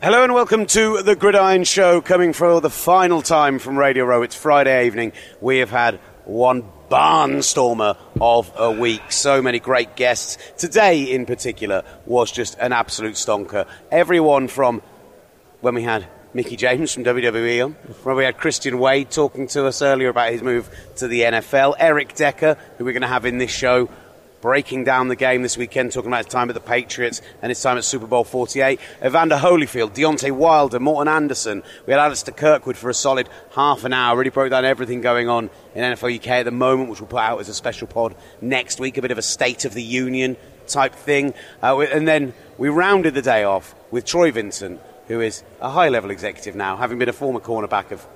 Hello and welcome to The Gridiron Show, coming for the final time from Radio Row. It's Friday evening. We have had one barnstormer of a week. So many great guests. Today, in particular, was just an absolute stonker. Everyone from when we had Mickey James from WWE on, where we had Christian Wade talking to us earlier about his move to the NFL, Eric Decker, who we're going to have in this show, breaking down the game this weekend, talking about his time at the Patriots and his time at Super Bowl 48. Evander Holyfield, Deontay Wilder, Morten Andersen. We had Alistair Kirkwood for a solid half an hour. Really broke down everything going on in NFL UK at the moment, which we'll put out as a special pod next week. A bit of a State of the Union type thing. And then we rounded the day off with Troy Vincent, who is a high-level executive now, having been a former cornerback of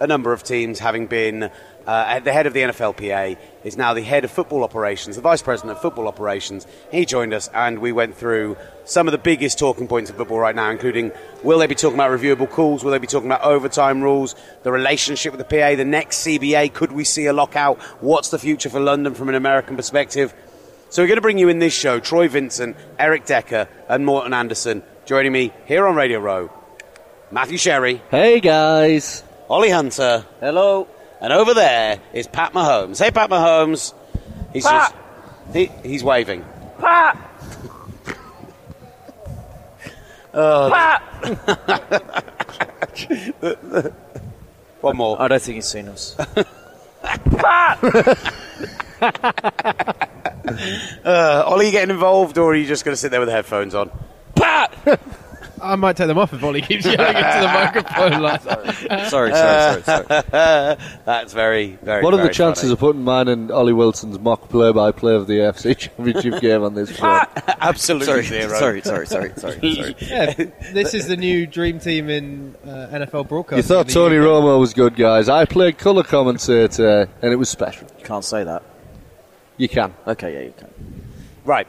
a number of teams, having been at the head of the NFLPA, is now the head of football operations, the vice president of football operations. He joined us and we went through some of the biggest talking points of football right now, including will they be talking about reviewable calls, will they be talking about overtime rules, the relationship with the PA, the next CBA, could we see a lockout, what's the future for London from an American perspective. So we're going to bring you in this show, Troy Vincent, Eric Decker and Morten Andersen. Joining me here on Radio Row, Matthew Sherry. Hey guys. Ollie Hunter. Hello. And over there is Pat Mahomes. Hey, Pat Mahomes. He's Pat. He's waving. Pat. Pat. One more. I don't think he's seen us. Pat. Ollie, you getting involved, or are you just going to sit there with the headphones on? Pat. I might take them off if Ollie keeps yelling into the microphone. Like sorry. That's very, very What are very the chances funny. Of putting mine and Ollie Wilson's mock play-by-play of the AFC Championship game on this show? Absolutely zero. Sorry. Yeah, this is the new dream team in NFL broadcasting. You thought Tony Romo was good, guys. I played colour commentator, and it was special. You can't say that. You can. Okay, yeah, you can. Right.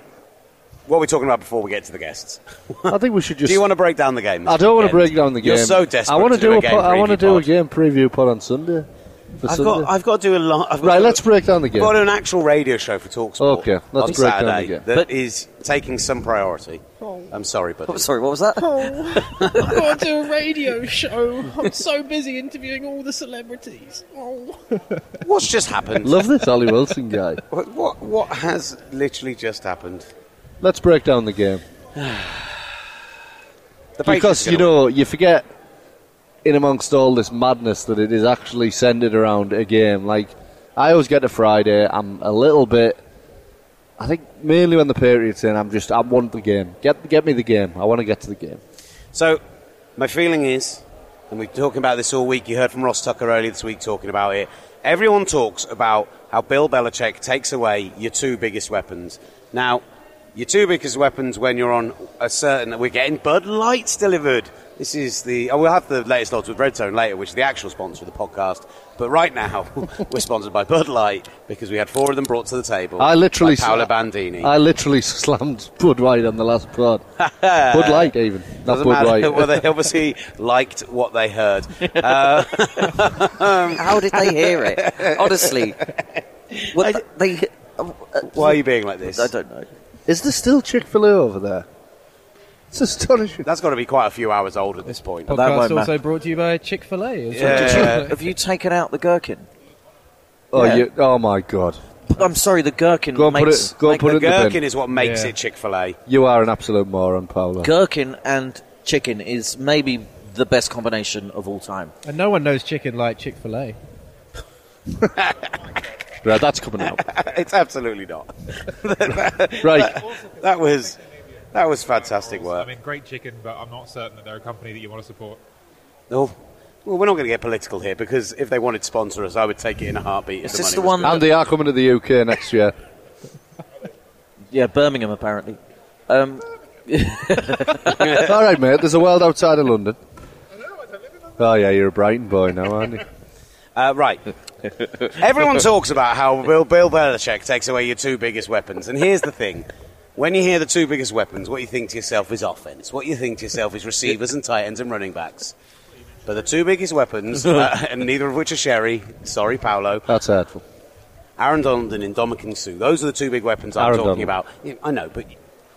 What are we talking about before we get to the guests? I think we should just... Do you want to break down the game? I don't want to break down the game. You're so desperate I want to do a game preview pod on Sunday. I've got to do a lot... Right, let's break down the game. I've got to do an actual radio show for TalkSport on Saturday that is taking some priority. Oh. I'm sorry, but... Oh, sorry, what was that? Oh, I've got to do a radio show. I'm so busy interviewing all the celebrities. Oh. What's just happened? Love this Ollie Wilson guy. What has literally just happened? Let's break down the game. Because, you know, you forget in amongst all this madness that it is actually centered around a game. Like, I always get to Friday, I'm a little bit, I think mainly when the Patriots in, I want the game. Get me the game. I want to get to the game. So, my feeling is, and we've been talking about this all week, you heard from Ross Tucker earlier this week talking about it, everyone talks about how Bill Belichick takes away your two biggest weapons. Now... Your two biggest weapons when you're on a certain... We're getting Bud Lights delivered. This is the... we'll have the latest odds with Red Zone later, which is the actual sponsor of the podcast. But right now, we're sponsored by Bud Light because we had four of them brought to the table by Paolo Bandini. I literally slammed Bud Light on the last pod. Bud Light, even. Not Bud Light. Well, they obviously liked what they heard. How did they hear it? Honestly. Why are you being like this? I don't know. Is there still Chick-fil-A over there? It's astonishing. That's got to be quite a few hours old at this point. Podcast that also brought to you by Chick-fil-A. Have you taken out the gherkin? Oh my God. I'm sorry, the gherkin makes... The gherkin is what makes it Chick-fil-A. You are an absolute moron, Paolo. Gherkin and chicken is maybe the best combination of all time. And no one knows chicken like Chick-fil-A. Right, that's coming out. It's absolutely not. Right. That was fantastic work. I mean, great chicken, but I'm not certain that they're a company that you want to support. No. Well, we're not going to get political here, because if they wanted to sponsor us, I would take it in a heartbeat. Is this the one? And they are coming to the UK next year. Yeah, Birmingham, apparently. All right, mate, there's a world outside of London. I don't know, I don't live in London. Oh, yeah, you're a Brighton boy now, aren't you? Right. Everyone talks about how Bill Belichick takes away your two biggest weapons. And here's the thing. When you hear the two biggest weapons, what you think to yourself is offense. What you think to yourself is receivers and tight ends and running backs. But the two biggest weapons, and neither of which are Sherry. Sorry, Paolo. That's hurtful. Aaron Donald and Ndamukong Suh. Those are the two big weapons I'm talking about. Yeah, I know, but...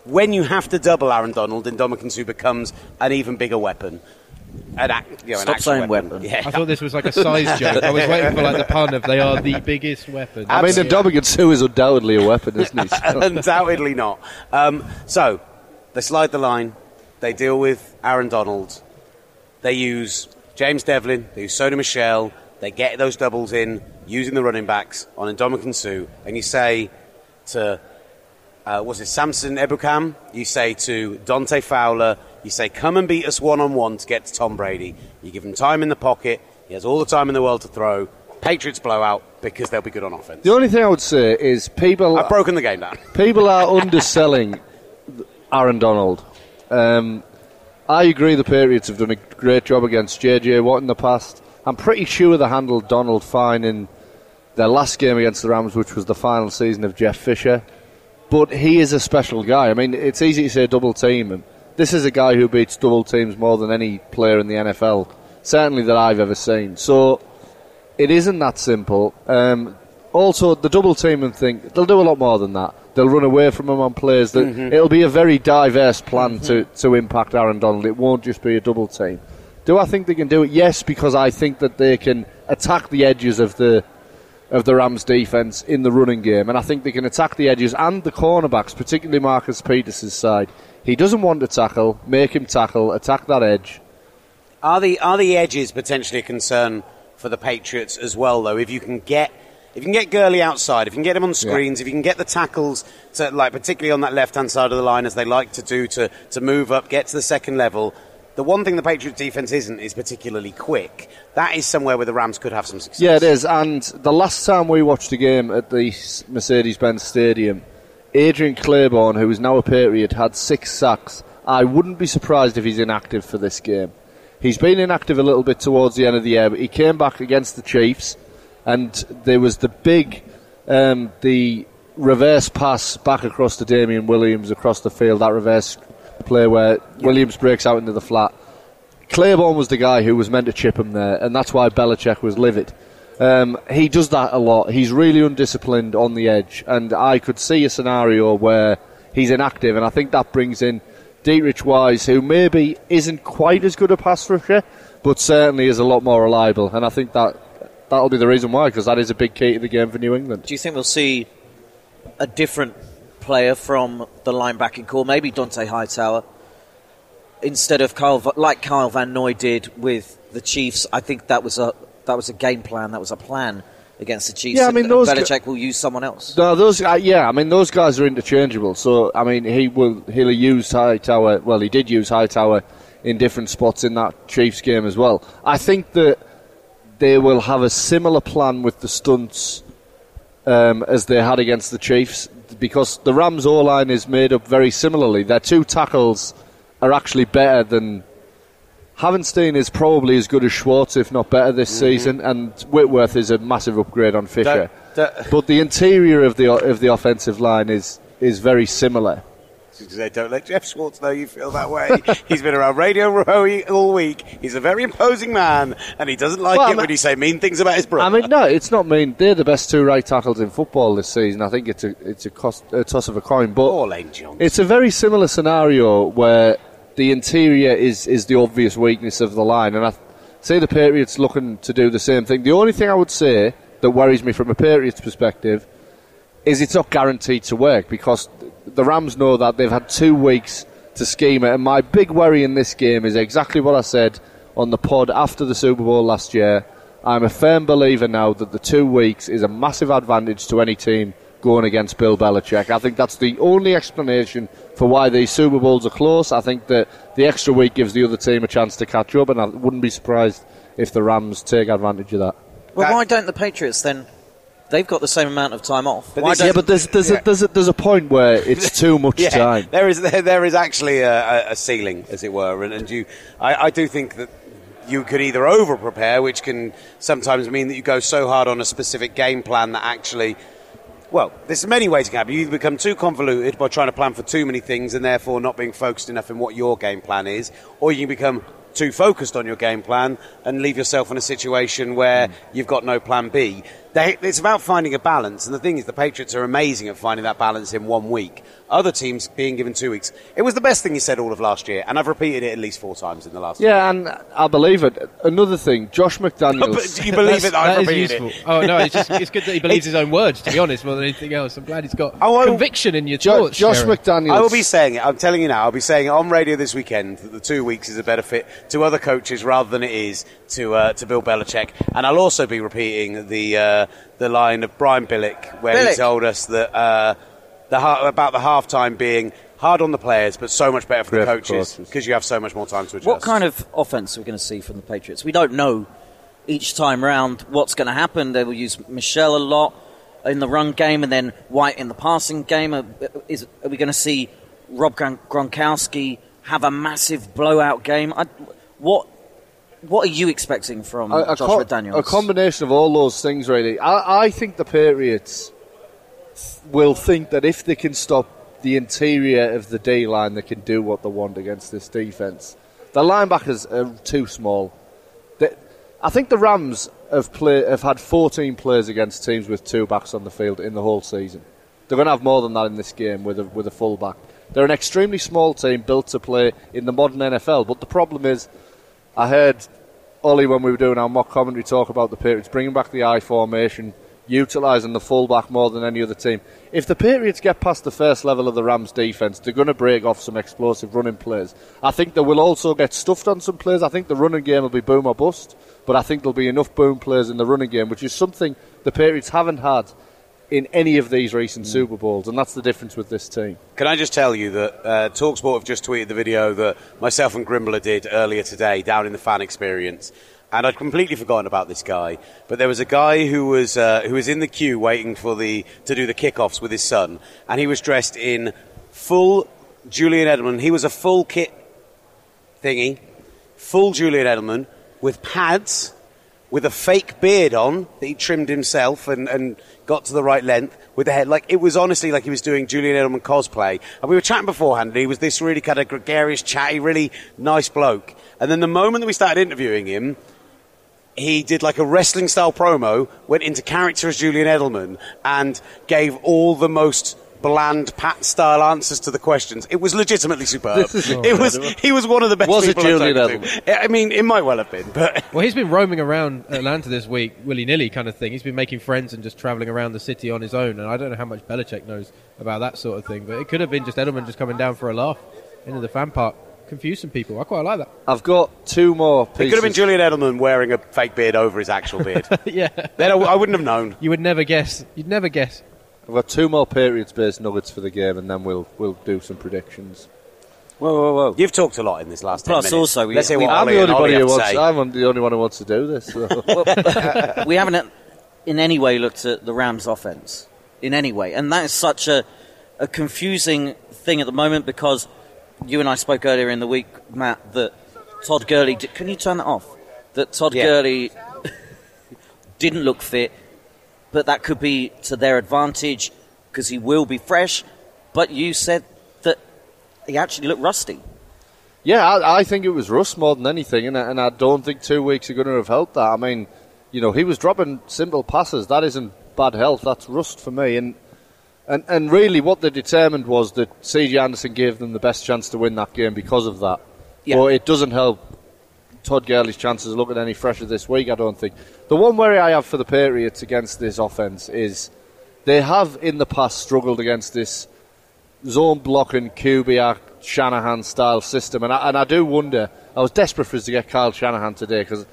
when you have to double Aaron Donald, Ndamukong Suh becomes an even bigger weapon. Stop saying weapon. Yeah. I thought this was like a size joke. I was waiting for like the pun of they are the biggest weapon. I mean, Ndamukong Suh is undoubtedly a weapon, isn't he? Undoubtedly not. So they slide the line. They deal with Aaron Donald. They use James Devlin. They use Sony Michel. They get those doubles in using the running backs on Ndamukong Suh. And you say to, Samson Ebukam? You say to Dante Fowler, you say, come and beat us one-on-one to get to Tom Brady. You give him time in the pocket. He has all the time in the world to throw. Patriots blowout because they'll be good on offense. The only thing I would say is people... I've broken the game down. People are underselling Aaron Donald. I agree the Patriots have done a great job against J.J. Watt in the past. I'm pretty sure they handled Donald fine in their last game against the Rams, which was the final season of Jeff Fisher. But he is a special guy. I mean, it's easy to say double team him. This is a guy who beats double teams more than any player in the NFL, certainly that I've ever seen. So it isn't that simple. Also, the double teaming thing, they'll do a lot more than that. They'll run away from him on plays. It'll be a very diverse plan to impact Aaron Donald. It won't just be a double team. Do I think they can do it? Yes, because I think that they can attack the edges of the Rams' defence in the running game, and I think they can attack the edges and the cornerbacks, particularly Marcus Peters' side. He doesn't want to tackle, make him tackle, attack that edge. Are the edges potentially a concern for the Patriots as well, though? If you can get Gurley outside, if you can get him on screens, if you can get the tackles to, like, particularly on that left-hand side of the line, as they like to do, to move up, get to the second level. The one thing the Patriots' defence isn't is particularly quick. That is somewhere where the Rams could have some success. Yeah, it is. And the last time we watched a game at the Mercedes-Benz Stadium, Adrian Claiborne, who is now a Patriot, had 6 sacks. I wouldn't be surprised if he's inactive for this game. He's been inactive a little bit towards the end of the year, but he came back against the Chiefs, and there was the big the reverse pass back across to Damian Williams across the field, that reverse play where Williams breaks out into the flat. Claiborne was the guy who was meant to chip him there, and that's why Belichick was livid. He does that a lot. He's really undisciplined on the edge, and I could see a scenario where he's inactive, and I think that brings in Dietrich Wise, who maybe isn't quite as good a pass rusher, but certainly is a lot more reliable, and I think that'll be the reason why, because that is a big key to the game for New England. Do you think we'll see a different player from the linebacking core, maybe Dante Hightower, instead of Kyle Van Noy did with the Chiefs? I think that was a game plan. That was a plan against the Chiefs. Yeah, I mean, Belichick will use someone else. No, those guys are interchangeable. So, I mean, he'll use Hightower. Well, he did use Hightower in different spots in that Chiefs game as well. I think that they will have a similar plan with the stunts as they had against the Chiefs, because the Rams' O-line is made up very similarly. Their 2 tackles are actually better than... Havenstein is probably as good as Schwartz, if not better, this season, and Whitworth is a massive upgrade on Fisher. But the interior of the offensive line is very similar. Don't let Jeff Schwartz know you feel that way. He's been around Radio Row all week. He's a very imposing man, and he doesn't like when you say mean things about his brother. I mean, no, it's not mean. They're the best 2 right tackles in football this season. I think it's a toss of a coin. But poor Lane Johnson. It's a very similar scenario where the interior is the obvious weakness of the line, and I say the Patriots looking to do the same thing. The only thing I would say that worries me from a Patriots perspective is it's not guaranteed to work, because the Rams know that they've had 2 weeks to scheme it, and my big worry in this game is exactly what I said on the pod after the Super Bowl last year. I'm a firm believer now that the 2 weeks is a massive advantage to any team going against Bill Belichick. I think that's the only explanation for why these Super Bowls are close. I think that the extra week gives the other team a chance to catch up, and I wouldn't be surprised if the Rams take advantage of that. Well, why don't the Patriots then? They've got the same amount of time off. But there's a point where it's too much time. There is actually a ceiling, as it were, and I do think that you could either over-prepare, which can sometimes mean that you go so hard on a specific game plan that actually... Well, there's many ways it can happen. You either become too convoluted by trying to plan for too many things and therefore not being focused enough in what your game plan is, or you can become too focused on your game plan and leave yourself in a situation where you've got no plan B. It's about finding a balance, and the thing is, the Patriots are amazing at finding that balance in 1 week. Other teams being given 2 weeks. It was the best thing he said all of last year, and I've repeated it at least 4 times in the last year. Yeah, and I believe it. Another thing, Josh McDaniels. But do you believe it? I've repeated it. Oh, no, it's good that he believes his own words, to be honest, more than anything else. I'm glad he's got conviction in your thoughts. Josh McDaniels. I will be saying it. I'm telling you now. I'll be saying it on radio this weekend that the 2 weeks is a better fit to other coaches rather than it is to Bill Belichick. And I'll also be repeating the line of Brian Billick, where he told us that... about the halftime being hard on the players, but so much better for the coaches because you have so much more time to adjust. What kind of offense are we going to see from the Patriots? We don't know each time round what's going to happen. They will use Michel a lot in the run game and then White in the passing game. Are we going to see Rob Gronkowski have a massive blowout game? What are you expecting from Josh McDaniels? A combination of all those things, really. I think the Patriots... will think that if they can stop the interior of the D-line, they can do what they want against this defence. The linebackers are too small. I think the Rams have had 14 plays against teams with 2 backs on the field in the whole season. They're going to have more than that in this game with a full back. They're an extremely small team built to play in the modern NFL, but the problem is, I heard Ollie, when we were doing our mock commentary, talk about the Patriots bringing back the I formation, utilising the fullback more than any other team. If the Patriots get past the first level of the Rams' defence, they're going to break off some explosive running plays. I think they will also get stuffed on some plays. I think the running game will be boom or bust, but I think there'll be enough boom plays in the running game, which is something the Patriots haven't had in any of these recent Super Bowls, and that's the difference with this team. Can I just tell you that TalkSport have just tweeted the video that myself and Grimbler did earlier today down in the fan experience. And I'd completely forgotten about this guy, but there was a guy who was in the queue waiting to do the kickoffs with his son, and he was dressed in full Julian Edelman. He was a full kit thingy, full Julian Edelman with pads, with a fake beard on that he trimmed himself and got to the right length with the head. Like, it was honestly like he was doing Julian Edelman cosplay. And we were chatting beforehand, and he was this really kind of gregarious, chatty, really nice bloke. And then the moment that we started interviewing him, he did like a wrestling-style promo, went into character as Julian Edelman, and gave all the most bland Pat-style answers to the questions. It was legitimately superb. He was one of the best people I've talked to. I mean, it might well have been. But well, he's been roaming around Atlanta this week, willy-nilly kind of thing. He's been making friends and just travelling around the city on his own, and I don't know how much Belichick knows about that sort of thing, but it could have been just Edelman just coming down for a laugh into the fan park. Confuse some people. I quite like that. I've got 2 more pieces. It could have been Julian Edelman wearing a fake beard over his actual beard. Yeah. Then I wouldn't have known. You would never guess. You'd never guess. I've got 2 more Patriots-based nuggets for the game, and then we'll do some predictions. Whoa. You've talked a lot in this last 10 minutes. Plus, also, I'm the only one who wants to do this. So. Well, we haven't in any way looked at the Rams' offense. In any way. And that is such a confusing thing at the moment because... You and I spoke earlier in the week, Matt, that Todd Gurley... Can you turn that off? That Todd Gurley didn't look fit, but that could be to their advantage because he will be fresh. But you said that he actually looked rusty. Yeah, I think it was rust more than anything, and I don't think 2 weeks are going to have helped that. I mean, you know, he was dropping simple passes. That isn't bad health. That's rust for me, And really what they determined was that C.J. Anderson gave them the best chance to win that game because of that. Yeah. But it doesn't help Todd Gurley's chances of looking any fresher this week, I don't think. The one worry I have for the Patriots against this offense is they have in the past struggled against this zone-blocking Kubiak, Shanahan-style system. And I do wonder, I was desperate for us to get Kyle Shanahan today because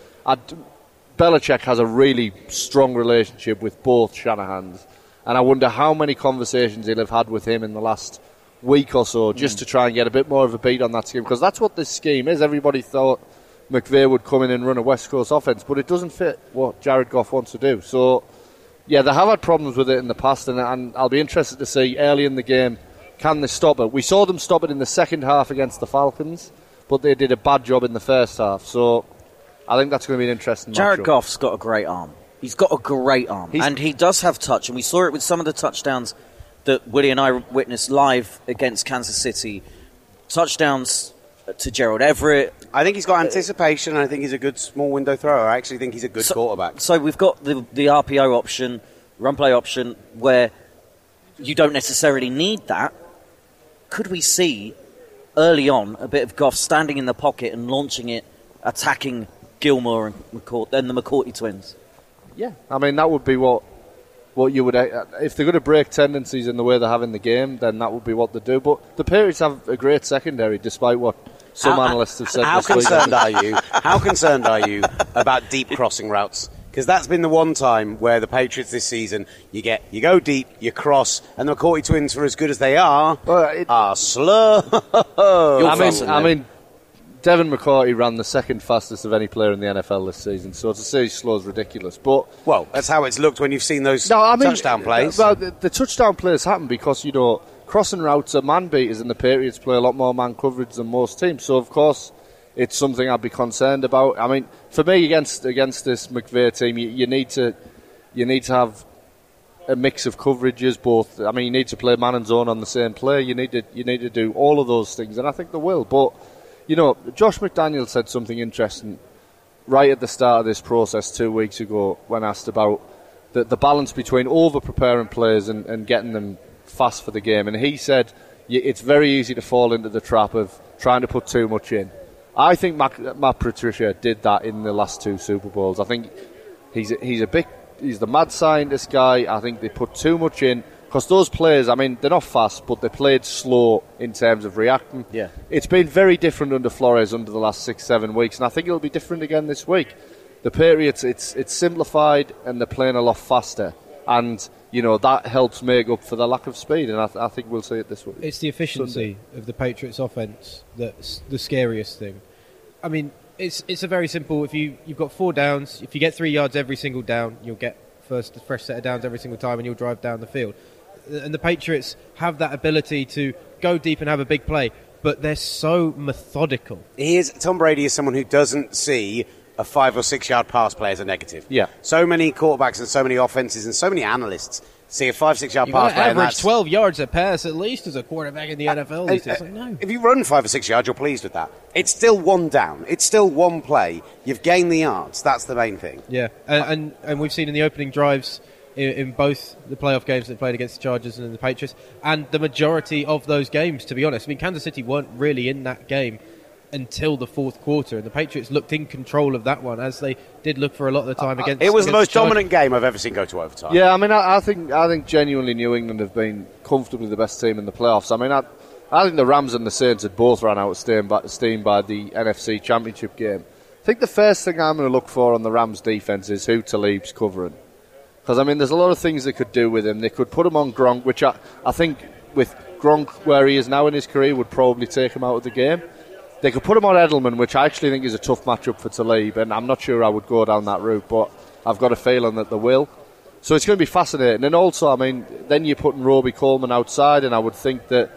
Belichick has a really strong relationship with both Shanahans. And I wonder how many conversations he'll have had with him in the last week or so just to try and get a bit more of a beat on that scheme. Because that's what this scheme is. Everybody thought McVay would come in and run a West Coast offense, but it doesn't fit what Jared Goff wants to do. So, yeah, they have had problems with it in the past, and I'll be interested to see early in the game, can they stop it? We saw them stop it in the second half against the Falcons, but they did a bad job in the first half. So I think that's going to be an interesting matchup. Jared Goff's got a great arm. He's got a great arm, and he does have touch, and we saw it with some of the touchdowns that Willie and I witnessed live against Kansas City. Touchdowns to Gerald Everett, I think he's got anticipation, and I think he's a good small window thrower. I actually think he's a good quarterback. So we've got the RPO option, run play option, where you don't necessarily need that. Could we see early on a bit of Goff standing in the pocket and launching it, attacking Gilmore and the McCourty twins? Yeah, I mean, that would be what you would... If they're going to break tendencies in the way they have in the game, then that would be what they do. But the Patriots have a great secondary, despite what some analysts have said this week. How concerned are you about deep crossing routes? Because that's been the one time where the Patriots this season, you go deep, you cross, and the McCourty twins, for as good as they are, are slow. I mean, Devin McCourty ran the second fastest of any player in the NFL this season, so to say he's slow is ridiculous. But that's how it's looked when you've seen those touchdown plays. Well, the touchdown plays happen because, crossing routes are man beaters, and the Patriots play a lot more man coverage than most teams, so of course... It's something I'd be concerned about. I mean, for me, against this McVay team, you need to have a mix of coverages. Both, I mean, you need to play man and zone on the same play. You need to do all of those things, and I think they will. But Josh McDaniels said something interesting right at the start of this process 2 weeks ago when asked about the balance between over preparing players and getting them fast for the game, and he said it's very easy to fall into the trap of trying to put too much in. I think Matt Patricia did that in the last two Super Bowls. I think he's the mad scientist guy. I think they put too much in because those players, I mean, they're not fast, but they played slow in terms of reacting. Yeah, it's been very different under Flores under the last 6-7 weeks, and I think it'll be different again this week. The Patriots, it's simplified, and they're playing a lot faster, and that helps make up for the lack of speed, and I think we'll see it this week. It's the efficiency of the Patriots' offense that's the scariest thing. I mean, it's a very simple. If you've got four downs, if you get 3 yards every single down, you'll get first fresh set of downs every single time, and you'll drive down the field. And the Patriots have that ability to go deep and have a big play, but they're so methodical. Tom Brady is someone who doesn't see a 5 or 6 yard pass play as a negative. Yeah. So many quarterbacks and so many offenses and so many analysts see a 5-6 yard pass play. You average 12 yards a pass at least as a quarterback in the NFL. If you run 5 or 6 yards, you're pleased with that. It's still one down. It's still one play. You've gained the yards. That's the main thing. Yeah, and we've seen in the opening drives in both the playoff games that played against the Chargers and the Patriots, and the majority of those games, to be honest. I mean, Kansas City weren't really in that game until the fourth quarter, and the Patriots looked in control of that one, as they did look for a lot of the time against. It was the most dominant game I've ever seen go to overtime. Yeah, I mean, I think genuinely New England have been comfortably the best team in the playoffs. I mean, I think the Rams and the Saints had both run out of steam by the NFC Championship game. I think the first thing I'm going to look for on the Rams' defense is who Talib's covering, because I mean, there's a lot of things they could do with him. They could put him on Gronk, which I think with Gronk where he is now in his career would probably take him out of the game. They could put him on Edelman, which I actually think is a tough matchup for Talib, and I'm not sure I would go down that route, but I've got a feeling that they will. So it's going to be fascinating. And also, I mean, then you're putting Roby Coleman outside, and I would think that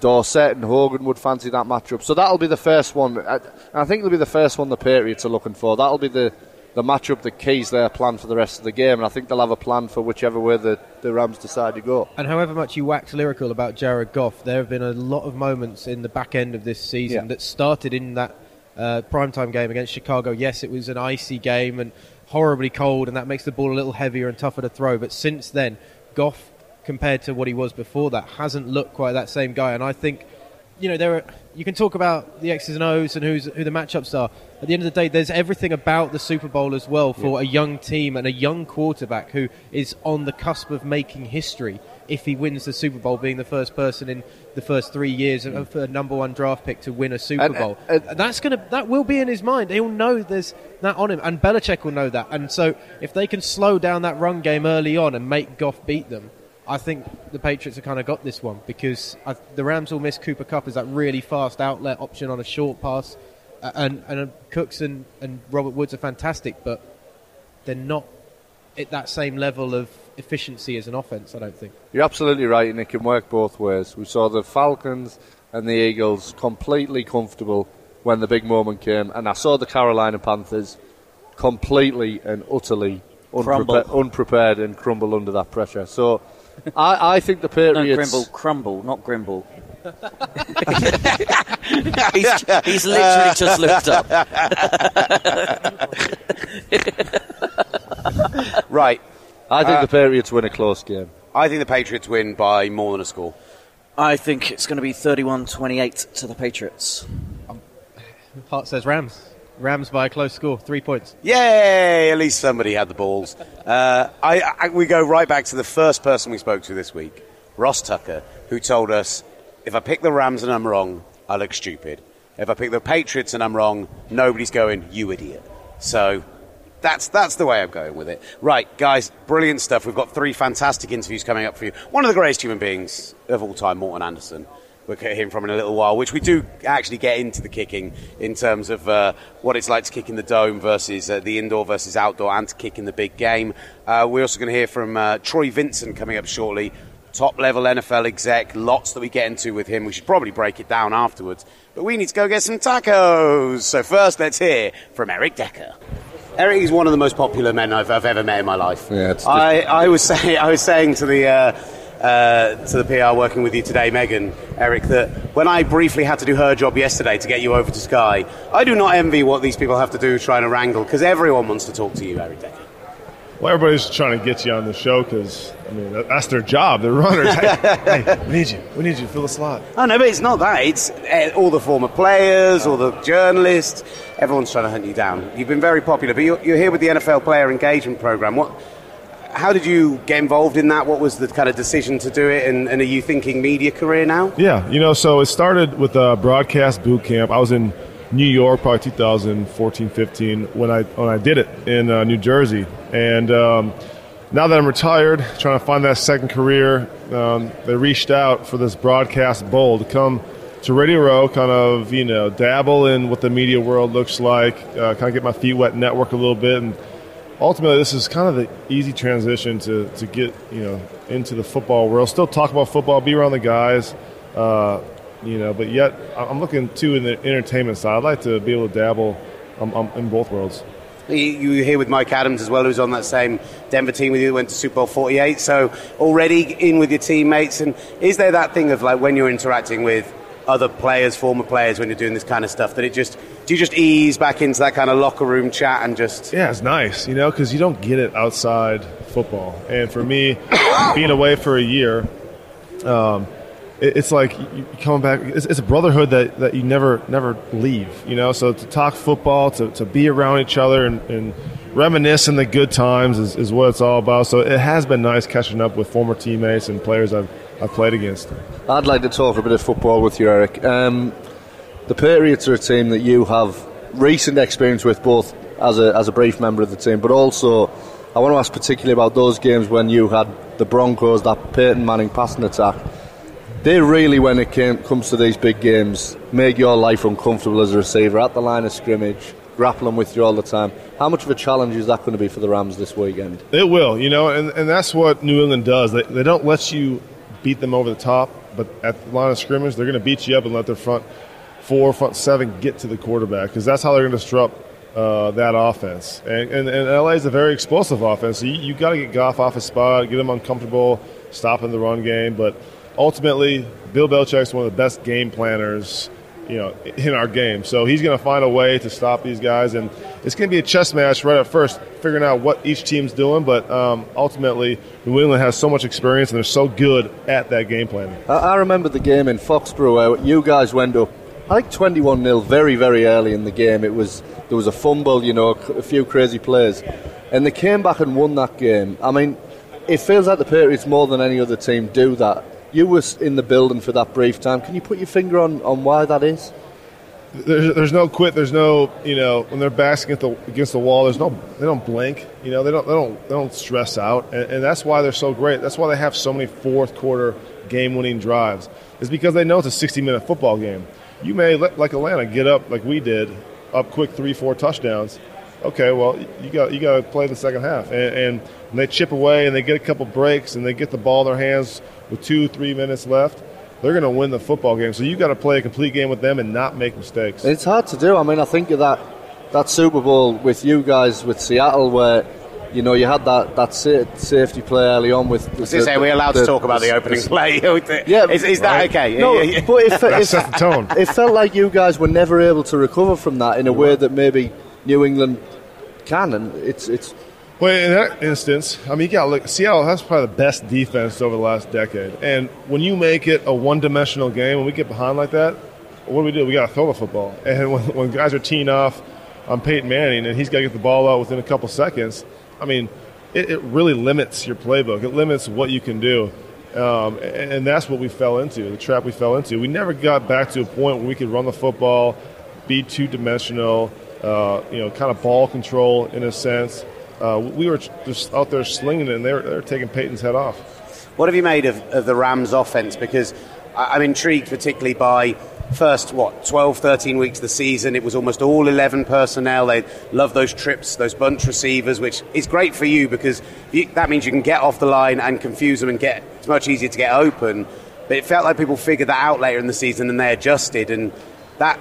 Dorsett and Hogan would fancy that matchup. So that'll be the first one. I think it'll be the first one the Patriots are looking for. That'll be the matchup that keys their plan for the rest of the game, and I think they'll have a plan for whichever way the Rams decide to go. And however much you wax lyrical about Jared Goff, there have been a lot of moments in the back end of this season that started in that primetime game against Chicago. Yes, it was an icy game and horribly cold, and that makes the ball a little heavier and tougher to throw, but since then, Goff, compared to what he was before that, hasn't looked quite that same guy, and I think... you can talk about the X's and O's and who the matchups are. At the end of the day, there's everything about the Super Bowl as well for a young team and a young quarterback who is on the cusp of making history if he wins the Super Bowl, being the first person in the first 3 years of a number one draft pick to win a Super Bowl. That will be in his mind. He'll know there's that on him, and Belichick will know that. And so if they can slow down that run game early on and make Goff beat them, I think the Patriots have kind of got this one, because the Rams will miss Cooper Kupp as that really fast outlet option on a short pass, and Cooks and Robert Woods are fantastic, but they're not at that same level of efficiency as an offense, I don't think. You're absolutely right, and it can work both ways. We saw the Falcons and the Eagles completely comfortable when the big moment came, and I saw the Carolina Panthers completely and utterly unprepared and crumble under that pressure. So I think the Patriots... No, crumble, not Grimble. He's literally just looked up. Right. I think the Patriots win a close game. I think the Patriots win by more than a score. I think it's going to be 31-28 to the Patriots. Hart says Rams. Rams by a close score, 3 points. Yay! At least somebody had the balls. We go right back to the first person we spoke to this week, Ross Tucker, who told us, if I pick the Rams and I'm wrong, I look stupid. If I pick the Patriots and I'm wrong, nobody's going, you idiot. So that's the way I'm going with it. Right, guys, brilliant stuff. We've got three fantastic interviews coming up for you. One of the greatest human beings of all time, Morten Andersen. We'll get him from in a little while, which we do actually get into the kicking in terms of what it's like to kick in the dome versus the indoor versus outdoor and to kick in the big game. We're also going to hear from Troy Vincent coming up shortly, top-level NFL exec, lots that we get into with him. We should probably break it down afterwards, but we need to go get some tacos. So first, let's hear from Eric Decker. Eric is one of the most popular men I've ever met in my life. Yeah, I was saying to the... to the PR working with you today, Megan, Eric, that when I briefly had to do her job yesterday to get you over to Sky, I do not envy what these people have to do trying to wrangle, because everyone wants to talk to you, Eric Decker. Well, everybody's trying to get you on the show because, I mean, that's their job. They're runners. Hey, we need you to fill a slot. Oh, no, but it's not that. It's all the former players, all the journalists. Everyone's trying to hunt you down. You've been very popular, but you're here with the NFL Player Engagement Programme. How did you get involved in that? What was the kind of decision to do it? And are you thinking media career now? Yeah, so it started with a broadcast boot camp. I was in New York probably 2014, 15 when I did it in New Jersey. And now that I'm retired, trying to find that second career, they reached out for this broadcast bowl to come to Radio Row, kind of, dabble in what the media world looks like, kind of get my feet wet, network a little bit, and ultimately, this is kind of the easy transition to get, into the football world. Still talk about football, be around the guys, but yet I'm looking, too, in the entertainment side. I'd like to be able to dabble in both worlds. You were here with Mike Adams as well, who's on that same Denver team with you that went to Super Bowl 48, so already in with your teammates. And is there that thing of, like, when you're interacting with other players, former players, when you're doing this kind of stuff, that it just... do you just ease back into that kind of locker room chat and just... Yeah, it's nice, because you don't get it outside football. And for me, being away for a year, it's like you come back... It's a brotherhood that you never leave, So to talk football, to be around each other and reminisce in the good times is what it's all about. So it has been nice catching up with former teammates and players I've played against. I'd like to talk a bit of football with you, Eric. The Patriots are a team that you have recent experience with, both as a brief member of the team, but also I want to ask particularly about those games when you had the Broncos, that Peyton Manning passing attack. They really, when it comes to these big games, make your life uncomfortable as a receiver at the line of scrimmage, grappling with you all the time. How much of a challenge is that going to be for the Rams this weekend? It will, and that's what New England does. They don't let you beat them over the top, but at the line of scrimmage, they're going to beat you up and let their front seven get to the quarterback, because that's how they're going to disrupt that offense. And LA is a very explosive offense, so you've got to get Goff off his spot, get him uncomfortable, stopping the run game. But ultimately, Bill Belichick's one of the best game planners, in our game. So he's going to find a way to stop these guys, and it's going to be a chess match right at first, figuring out what each team's doing. But ultimately, New England has so much experience, and they're so good at that game planning. I remember the game in Foxborough where you guys went up, I think 21-0 very, very early in the game. There was a fumble, a few crazy plays. And they came back and won that game. I mean, it feels like the Patriots more than any other team do that. You were in the building for that brief time. Can you put your finger on why that is? There's no quit. There's no, when they're backs against the wall, they don't blink. They don't stress out. And that's why they're so great. That's why they have so many fourth quarter game-winning drives. It's because they know it's a 60-minute football game. You may, like Atlanta, get up like we did, up quick 3-4 touchdowns. Okay, well, you got to play the second half. And they chip away and they get a couple breaks and they get the ball in their hands with 2-3 minutes left. They're going to win the football game. So you got to play a complete game with them and not make mistakes. It's hard to do. I mean, I think of that Super Bowl with you guys with Seattle where you know, you had that safety play early on with... We're allowed to talk about the opening play. Yeah, is that right? Okay? No, but it set the tone. It felt like you guys were never able to recover from that in a way that maybe New England can, and it's... Well, in that instance, I mean, you got to look. Seattle has probably the best defense over the last decade, and when you make it a one-dimensional game, when we get behind like that, what do? We got to throw the football, and when guys are teeing off on Peyton Manning, and he's got to get the ball out within a couple seconds, I mean, it really limits your playbook. It limits what you can do, and that's what we fell into, the trap we fell into. We never got back to a point where we could run the football, be two-dimensional, kind of ball control in a sense. We were just out there slinging it, and they were taking Peyton's head off. What have you made of the Rams' offense? Because I'm intrigued particularly by first, 12, 13 weeks of the season. It was almost all 11 personnel. They love those trips, those bunch receivers, which is great for you because that means you can get off the line and confuse them and it's much easier to get open. But it felt like people figured that out later in the season and they adjusted, and that...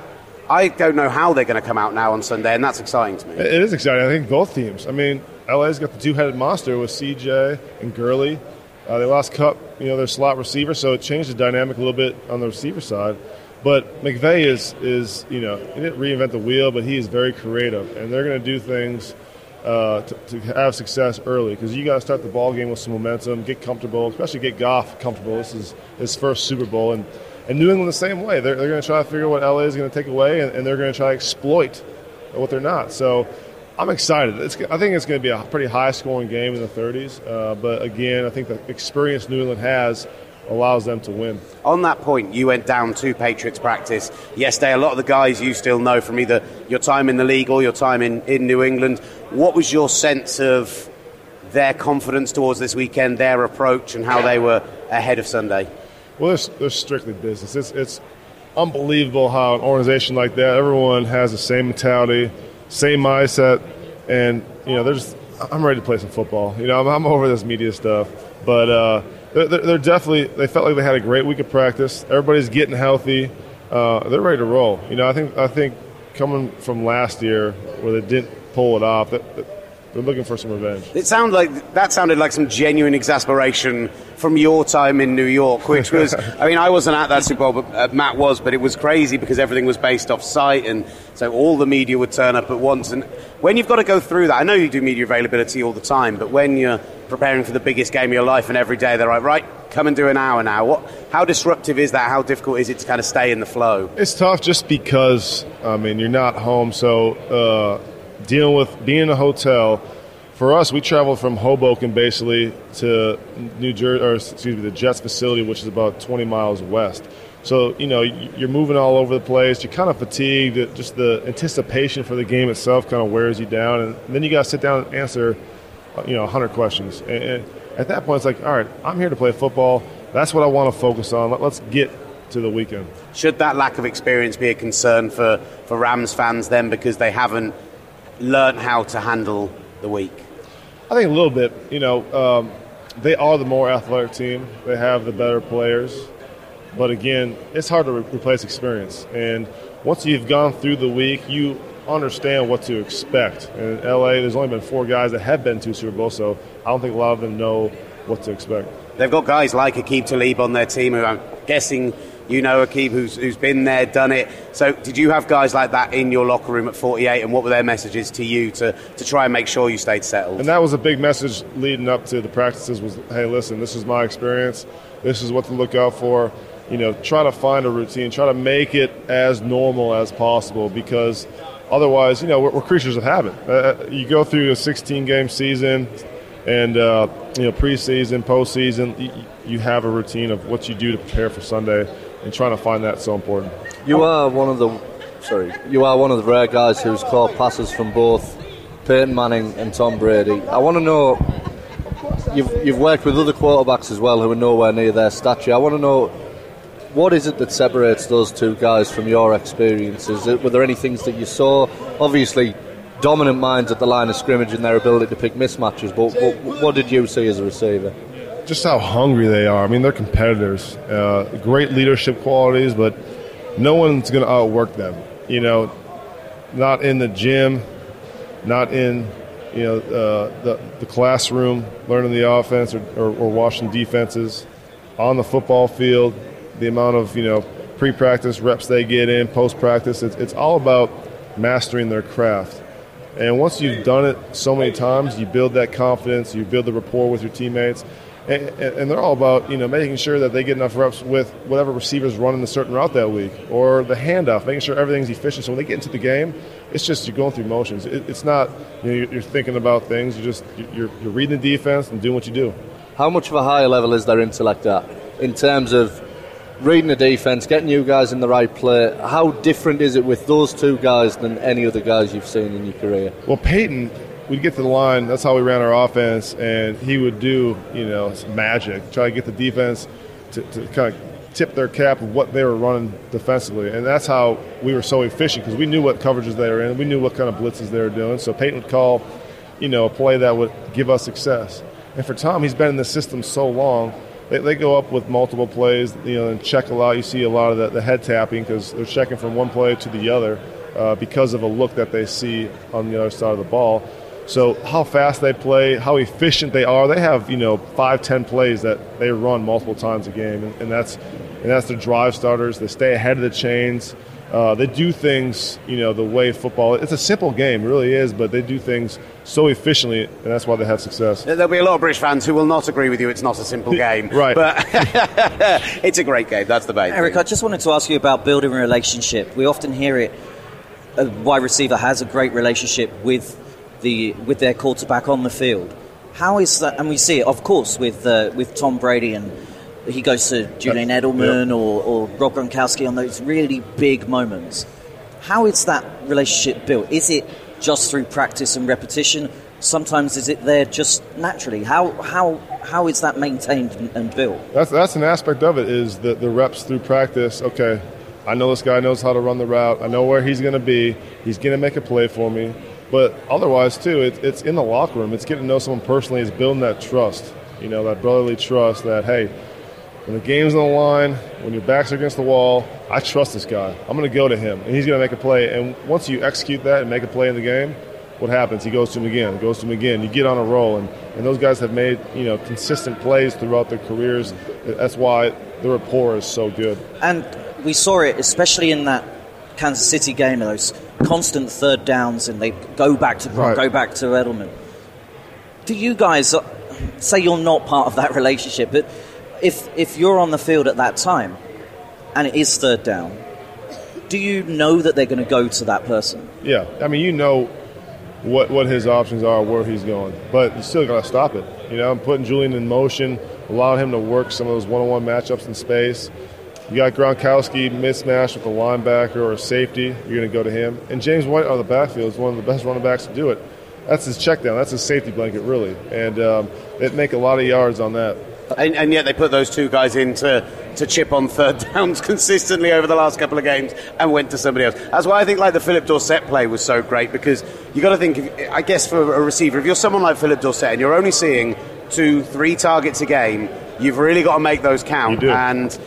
I don't know how they're going to come out now on Sunday, and that's exciting to me. It is exciting. I think both teams. I mean, LA's got the two-headed monster with CJ and Gurley. They lost Cup, their slot receiver, so it changed the dynamic a little bit on the receiver side. But McVay is he didn't reinvent the wheel, but he is very creative, and they're going to do things to have success early because you got to start the ball game with some momentum, get comfortable, especially get Goff comfortable. This is his first Super Bowl, and New England the same way. They're going to try to figure out what LA is going to take away, and they're going to try to exploit what they're not. So I'm excited. I think it's going to be a pretty high-scoring game in the 30s. But, again, I think the experience New England has allows them to win. On that point, you went down to Patriots practice yesterday. A lot of the guys you still know from either your time in the league or your time in New England. What was your sense of their confidence towards this weekend, their approach, and how they were ahead of Sunday? Well, they're strictly business. It's unbelievable how an organization like that, everyone has the same mentality, same mindset, and I'm ready to play some football. I'm over this media stuff, but they're definitely. They felt like they had a great week of practice. Everybody's getting healthy. They're ready to roll. I think coming from last year where they didn't pull it off. They're looking for some revenge. It sounded like some genuine exasperation from your time in New York, which was, I mean, I wasn't at that Super Bowl, but Matt was, but it was crazy because everything was based off site, and so all the media would turn up at once. And when you've got to go through that, I know you do media availability all the time, but when you're preparing for the biggest game of your life and every day they're like, right, come and do an hour now. How disruptive is that? How difficult is it to kind of stay in the flow? It's tough just because, I mean, you're not home, so... dealing with being in a hotel, for us, we traveled from Hoboken basically to the Jets facility, which is about 20 miles west. So, you're moving all over the place. You're kind of fatigued. Just the anticipation for the game itself kind of wears you down. And then you got to sit down and answer, 100 questions. And at that point, it's like, all right, I'm here to play football. That's what I want to focus on. Let's get to the weekend. Should that lack of experience be a concern for Rams fans then because they haven't learn how to handle the week? I think a little bit. They are the more athletic team. They have the better players. But again, it's hard to replace experience. And once you've gone through the week, you understand what to expect. And in LA, there's only been 4 guys that have been to Super Bowl, so I don't think a lot of them know what to expect. They've got guys like Aqib Talib on their team, who I'm guessing Aqib, who's been there, done it. So did you have guys like that in your locker room at 48, and what were their messages to you to try and make sure you stayed settled? And that was a big message leading up to the practices was, hey, listen, this is my experience. This is what to look out for. Try to find a routine. Try to make it as normal as possible because otherwise, we're creatures of habit. You go through a 16-game season and, preseason, postseason, you have a routine of what you do to prepare for Sunday. And trying to find that so important. You are one of the rare guys who's caught passes from both Peyton Manning and Tom Brady. I want to know, you've worked with other quarterbacks as well who are nowhere near their stature. I want to know, what is it that separates those two guys from your experiences? Were there any things that you saw? Obviously, dominant minds at the line of scrimmage and their ability to pick mismatches, but what did you see as a receiver? Just how hungry they are. I mean, they're competitors. Great leadership qualities, but no one's going to outwork them. Not in the gym, not in the classroom, learning the offense or watching defenses, on the football field, the amount of pre-practice reps they get in, post-practice. It's all about mastering their craft. And once you've done it so many times, you build that confidence, you build the rapport with your teammates. And they're all about, making sure that they get enough reps with whatever receiver's running a certain route that week, or the handoff, making sure everything's efficient. So when they get into the game, it's just you're going through motions. It's not you're thinking about things. You're reading the defense and doing what you do. How much of a higher level is their intellect at in terms of reading the defense, getting you guys in the right play? How different is it with those two guys than any other guys you've seen in your career? Well, Peyton, we'd get to the line, that's how we ran our offense, and he would do, magic, try to get the defense to kind of tip their cap of what they were running defensively. And that's how we were so efficient, because we knew what coverages they were in, we knew what kind of blitzes they were doing. So Peyton would call, a play that would give us success. And for Tom, he's been in the system so long, they go up with multiple plays, and check a lot. You see a lot of the head tapping because they're checking from one play to the other because of a look that they see on the other side of the ball. So how fast they play, how efficient they are. They have, 5-10 plays that they run multiple times a game, and that's their drive starters. They stay ahead of the chains. They do things, the way football. It's a simple game, it really is, but they do things so efficiently, and that's why they have success. There'll be a lot of British fans who will not agree with you. It's not a simple game, right? But it's a great game. That's the main thing. Eric, I just wanted to ask you about building a relationship. We often hear it. A wide receiver has a great relationship with their quarterback on the field. How is that? And we see it, of course, with Tom Brady, and he goes to Julian Edelman or Rob Gronkowski on those really big moments. How is that relationship built? Is it just through practice and repetition? Sometimes is it there just naturally? How is that maintained and built? That's an aspect of it, is the reps through practice. Okay, I know this guy knows how to run the route. I know where he's going to be. He's going to make a play for me. But otherwise, too, it's in the locker room. It's getting to know someone personally. It's building that trust, that brotherly trust that, hey, when the game's on the line, when your backs are against the wall, I trust this guy. I'm going to go to him, and he's going to make a play. And once you execute that and make a play in the game, what happens? He goes to him again, goes to him again. You get on a roll, and those guys have made, consistent plays throughout their careers. That's why the rapport is so good. And we saw it, especially in that Kansas City game, those constant third downs, and they go back to Gronk, go back to Edelman. Do you guys, say you're not part of that relationship, but if you're on the field at that time and it is third down, do you know that they're going to go to that person? Yeah. I mean, what his options are, where he's going. But you still got to stop it. I'm putting Julian in motion, allowing him to work some of those one-on-one matchups in space. You got Gronkowski mismatched with a linebacker or a safety, you're going to go to him. And James White on the backfield is one of the best running backs to do it. That's his check down. That's his safety blanket, really. And they make a lot of yards on that. And yet they put those two guys in to chip on third downs consistently over the last couple of games and went to somebody else. That's why I think the Philip Dorsett play was so great, because you got to think, for a receiver, if you're someone like Philip Dorsett and you're only seeing 2-3 targets a game, you've really got to make those count. You do. And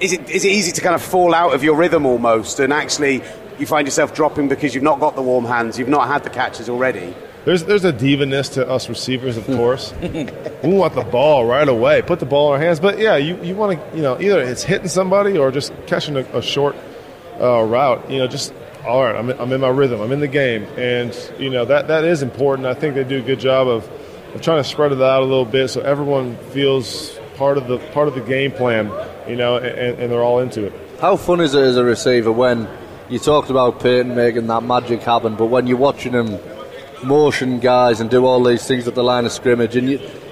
is it easy to kind of fall out of your rhythm almost, and actually you find yourself dropping because you've not got the warm hands, you've not had the catches already? There's a diva-ness to us receivers, of course. We want the ball right away, put the ball in our hands. But, yeah, you want to, either it's hitting somebody or just catching a short route. All right, I'm in my rhythm, I'm in the game. And, that is important. I think they do a good job of trying to spread it out a little bit so everyone feels part of the game plan, and they're all into it. How fun is it as a receiver when you talked about Peyton making that magic happen, but when you're watching him motion guys and do all these things at the line of scrimmage, and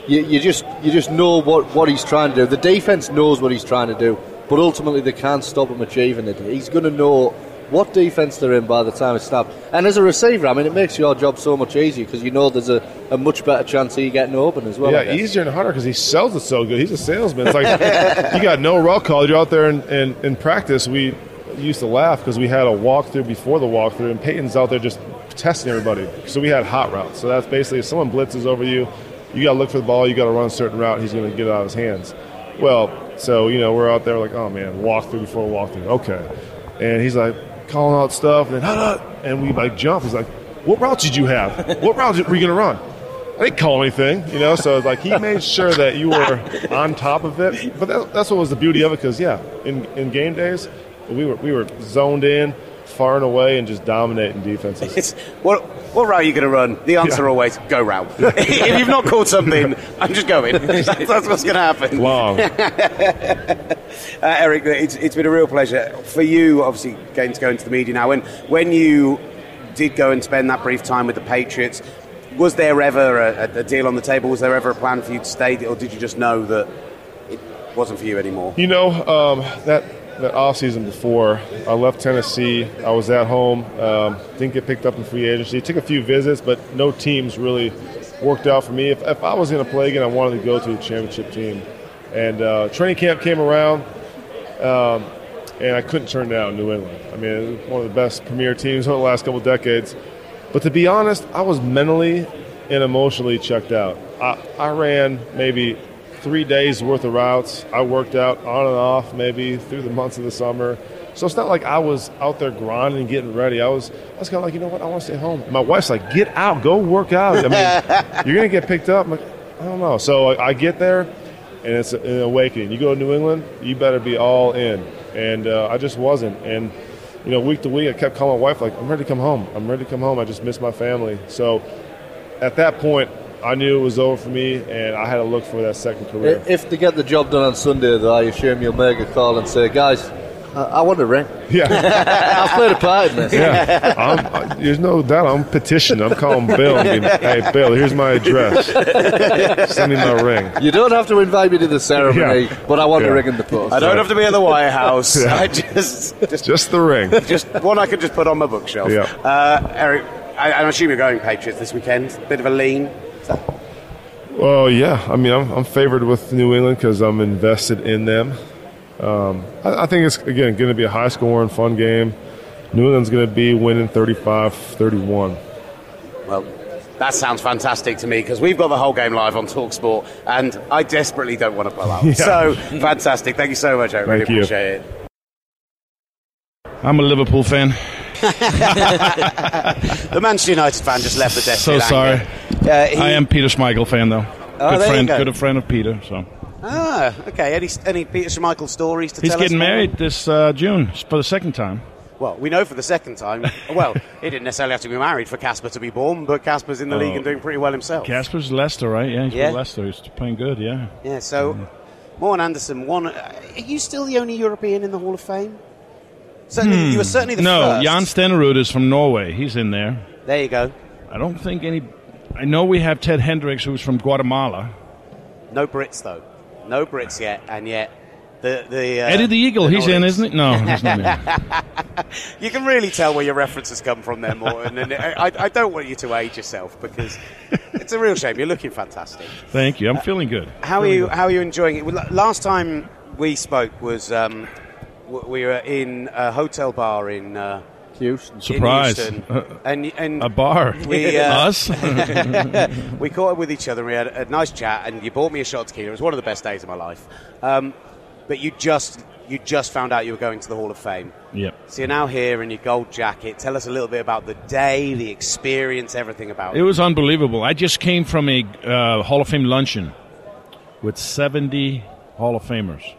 you just know what he's trying to do. The defense knows what he's trying to do, but ultimately they can't stop him achieving it. He's going to know what defense they're in by the time it's snapped. And as a receiver, it makes your job so much easier, because there's a much better chance of you getting open as well. Yeah, easier than Hunter, because he sells it so good. He's a salesman. It's like you got no route call. You're out there in practice. We used to laugh because we had a walkthrough before the walkthrough, and Peyton's out there just testing everybody. So we had hot routes. So that's basically if someone blitzes over you, you got to look for the ball, you got to run a certain route, he's going to get it out of his hands. Well, so, we're out there like, oh, man, walkthrough before walkthrough. Okay. And he's like calling out stuff, and we jump. He's like, what route did you have? What route were you going to run? I didn't call anything, you know, so it's like he made sure that you were on top of it. But that's what was the beauty of it, because, yeah, in game days, we were zoned in, far and away, and just dominating defenses. What route are you going to run? The answer always, go route. Yeah. If you've not called something, I'm just going. That's what's going to happen. Long. Eric, it's been a real pleasure. For you, obviously, getting to go into the media now, and when you did go and spend that brief time with the Patriots, was there ever a deal on the table? Was there ever a plan for you to stay, or did you just know that it wasn't for you anymore? You know, that offseason before I left Tennessee, I was at home, didn't get picked up in free agency, took a few visits, but no teams really worked out for me. If I was going to play again, I wanted to go to a championship team. And training camp came around, and I couldn't turn down New England. I mean, it was one of the best premier teams over the last couple of decades. But to be honest, I was mentally and emotionally checked out. I ran maybe 3 days worth of routes. I worked out on and off maybe through the months of the summer. So it's not like I was out there grinding and getting ready. I was kind of like, you know what, I want to stay home. My wife's like, get out, go work out. I mean, you're going to get picked up. I'm like, I don't know. So I get there, and it's an awakening. You go to New England, you better be all in. And I just wasn't. And you know, week to week, I kept calling my wife, like, I'm ready to come home. I just miss my family. So at that point, I knew it was over for me, and I had to look for that second career. If they get the job done on Sunday, though, I assume you'll make a call and say, guys, I want a ring. Yeah. I've played a part in this. Yeah. There's no doubt. I'm petitioning. I'm calling Bill. And being, hey, Bill, here's my address. Send me my ring. You don't have to invite me to the ceremony, but I want a ring in the post. I don't have to be in the White House. Yeah. I just the ring. Just one I could just put on my bookshelf. Yeah. Eric, I assume you're going Patriots this weekend. Bit of a lean. Well, yeah. I mean, I'm favored with New England because I'm invested in them. I think it's, again, going to be a high-scoring, fun game. New England's going to be winning 35-31. Well, that sounds fantastic to me because we've got the whole game live on TalkSport, and I desperately don't want to pull out. Yeah. So, fantastic. Thank you so much. I really appreciate it. I'm a Liverpool fan. The Manchester United fan just left the desk. So sorry. I am Peter Schmeichel fan, though. Oh, good friend of Peter, so... Ah, okay. Any Peter Schmeichel stories to tell us? He's getting married this June for the second time. Well, we know for the second time. Well, he didn't necessarily have to be married for Casper to be born, but Casper's in the league and doing pretty well himself. Casper's Leicester, right? Yeah, he's with Leicester. He's playing good, yeah. Yeah, so, Morten Andersen, are you still the only European in the Hall of Fame? You were certainly the first. No, Jan Stenerud is from Norway. He's in there. There you go. I don't think any... I know we have Ted Hendricks, who's from Guatemala. No Brits, though. No Brits yet, and yet the Eddie the Eagle, he's in, isn't he? No, he's not in. You can really tell where your references come from there, Morten, and I don't want you to age yourself because it's a real shame. You're looking fantastic. Thank you. I'm feeling good. How are you enjoying it? Last time we spoke was we were in a hotel bar in Houston. Surprise. In Houston. And a bar. We, us? We caught up with each other and we had a nice chat and you bought me a shot of tequila. It was one of the best days of my life. But you just found out you were going to the Hall of Fame. Yep. So you're now here in your gold jacket. Tell us a little bit about the day, the experience, everything about it. It was unbelievable. I just came from a Hall of Fame luncheon with 70 Hall of Famers.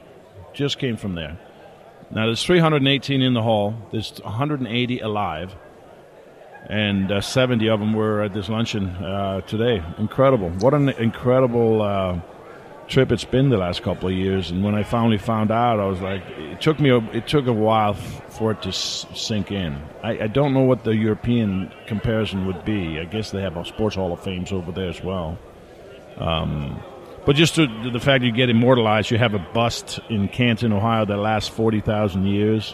Just came from there. Now, there's 318 in the hall. There's 180 alive. And 70 of them were at this luncheon today. Incredible. What an incredible trip it's been the last couple of years. And when I finally found out, I was like, it took a while for it to sink in. I don't know what the European comparison would be. I guess they have a Sports Hall of Fames over there as well. But just the fact you get immortalized, you have a bust in Canton, Ohio, that lasts 40,000 years.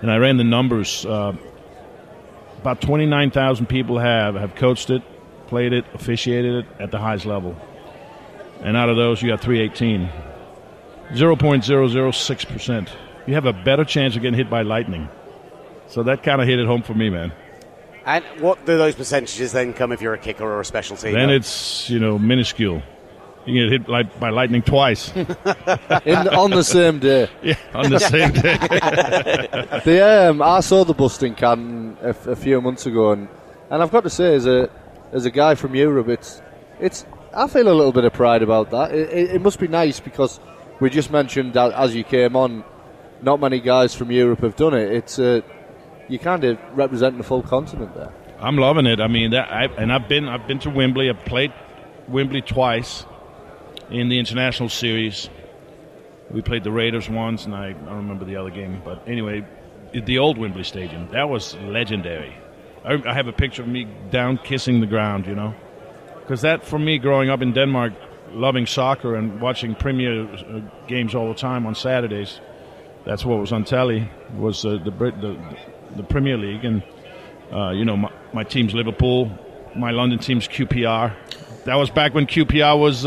And I ran the numbers. About 29,000 people have coached it, played it, officiated it at the highest level. And out of those, you got 318. 0.006%. You have a better chance of getting hit by lightning. So that kind of hit it home for me, man. And what do those percentages then come if you're a kicker or a special teamer? Then it's, minuscule. You get hit by lightning twice. On the same day. Yeah, on the same day. I saw the bust in Canton a few months ago, and And I've got to say, as a guy from Europe, it's I feel a little bit of pride about that. It must be nice, because we just mentioned that as you came on, not many guys from Europe have done it. It's you kind of represent the full continent there. I'm loving it. I mean, I've been to Wembley. I've played Wembley twice in the international series. We played the Raiders once, and I don't remember the other game. But anyway, the old Wembley Stadium, that was legendary. I have a picture of me down kissing the ground, you know. Because that, for me, growing up in Denmark, loving soccer and watching Premier games all the time on Saturdays, that's what was on telly, was the Premier League. And, you know, my team's Liverpool, my London team's QPR. That was back when QPR was,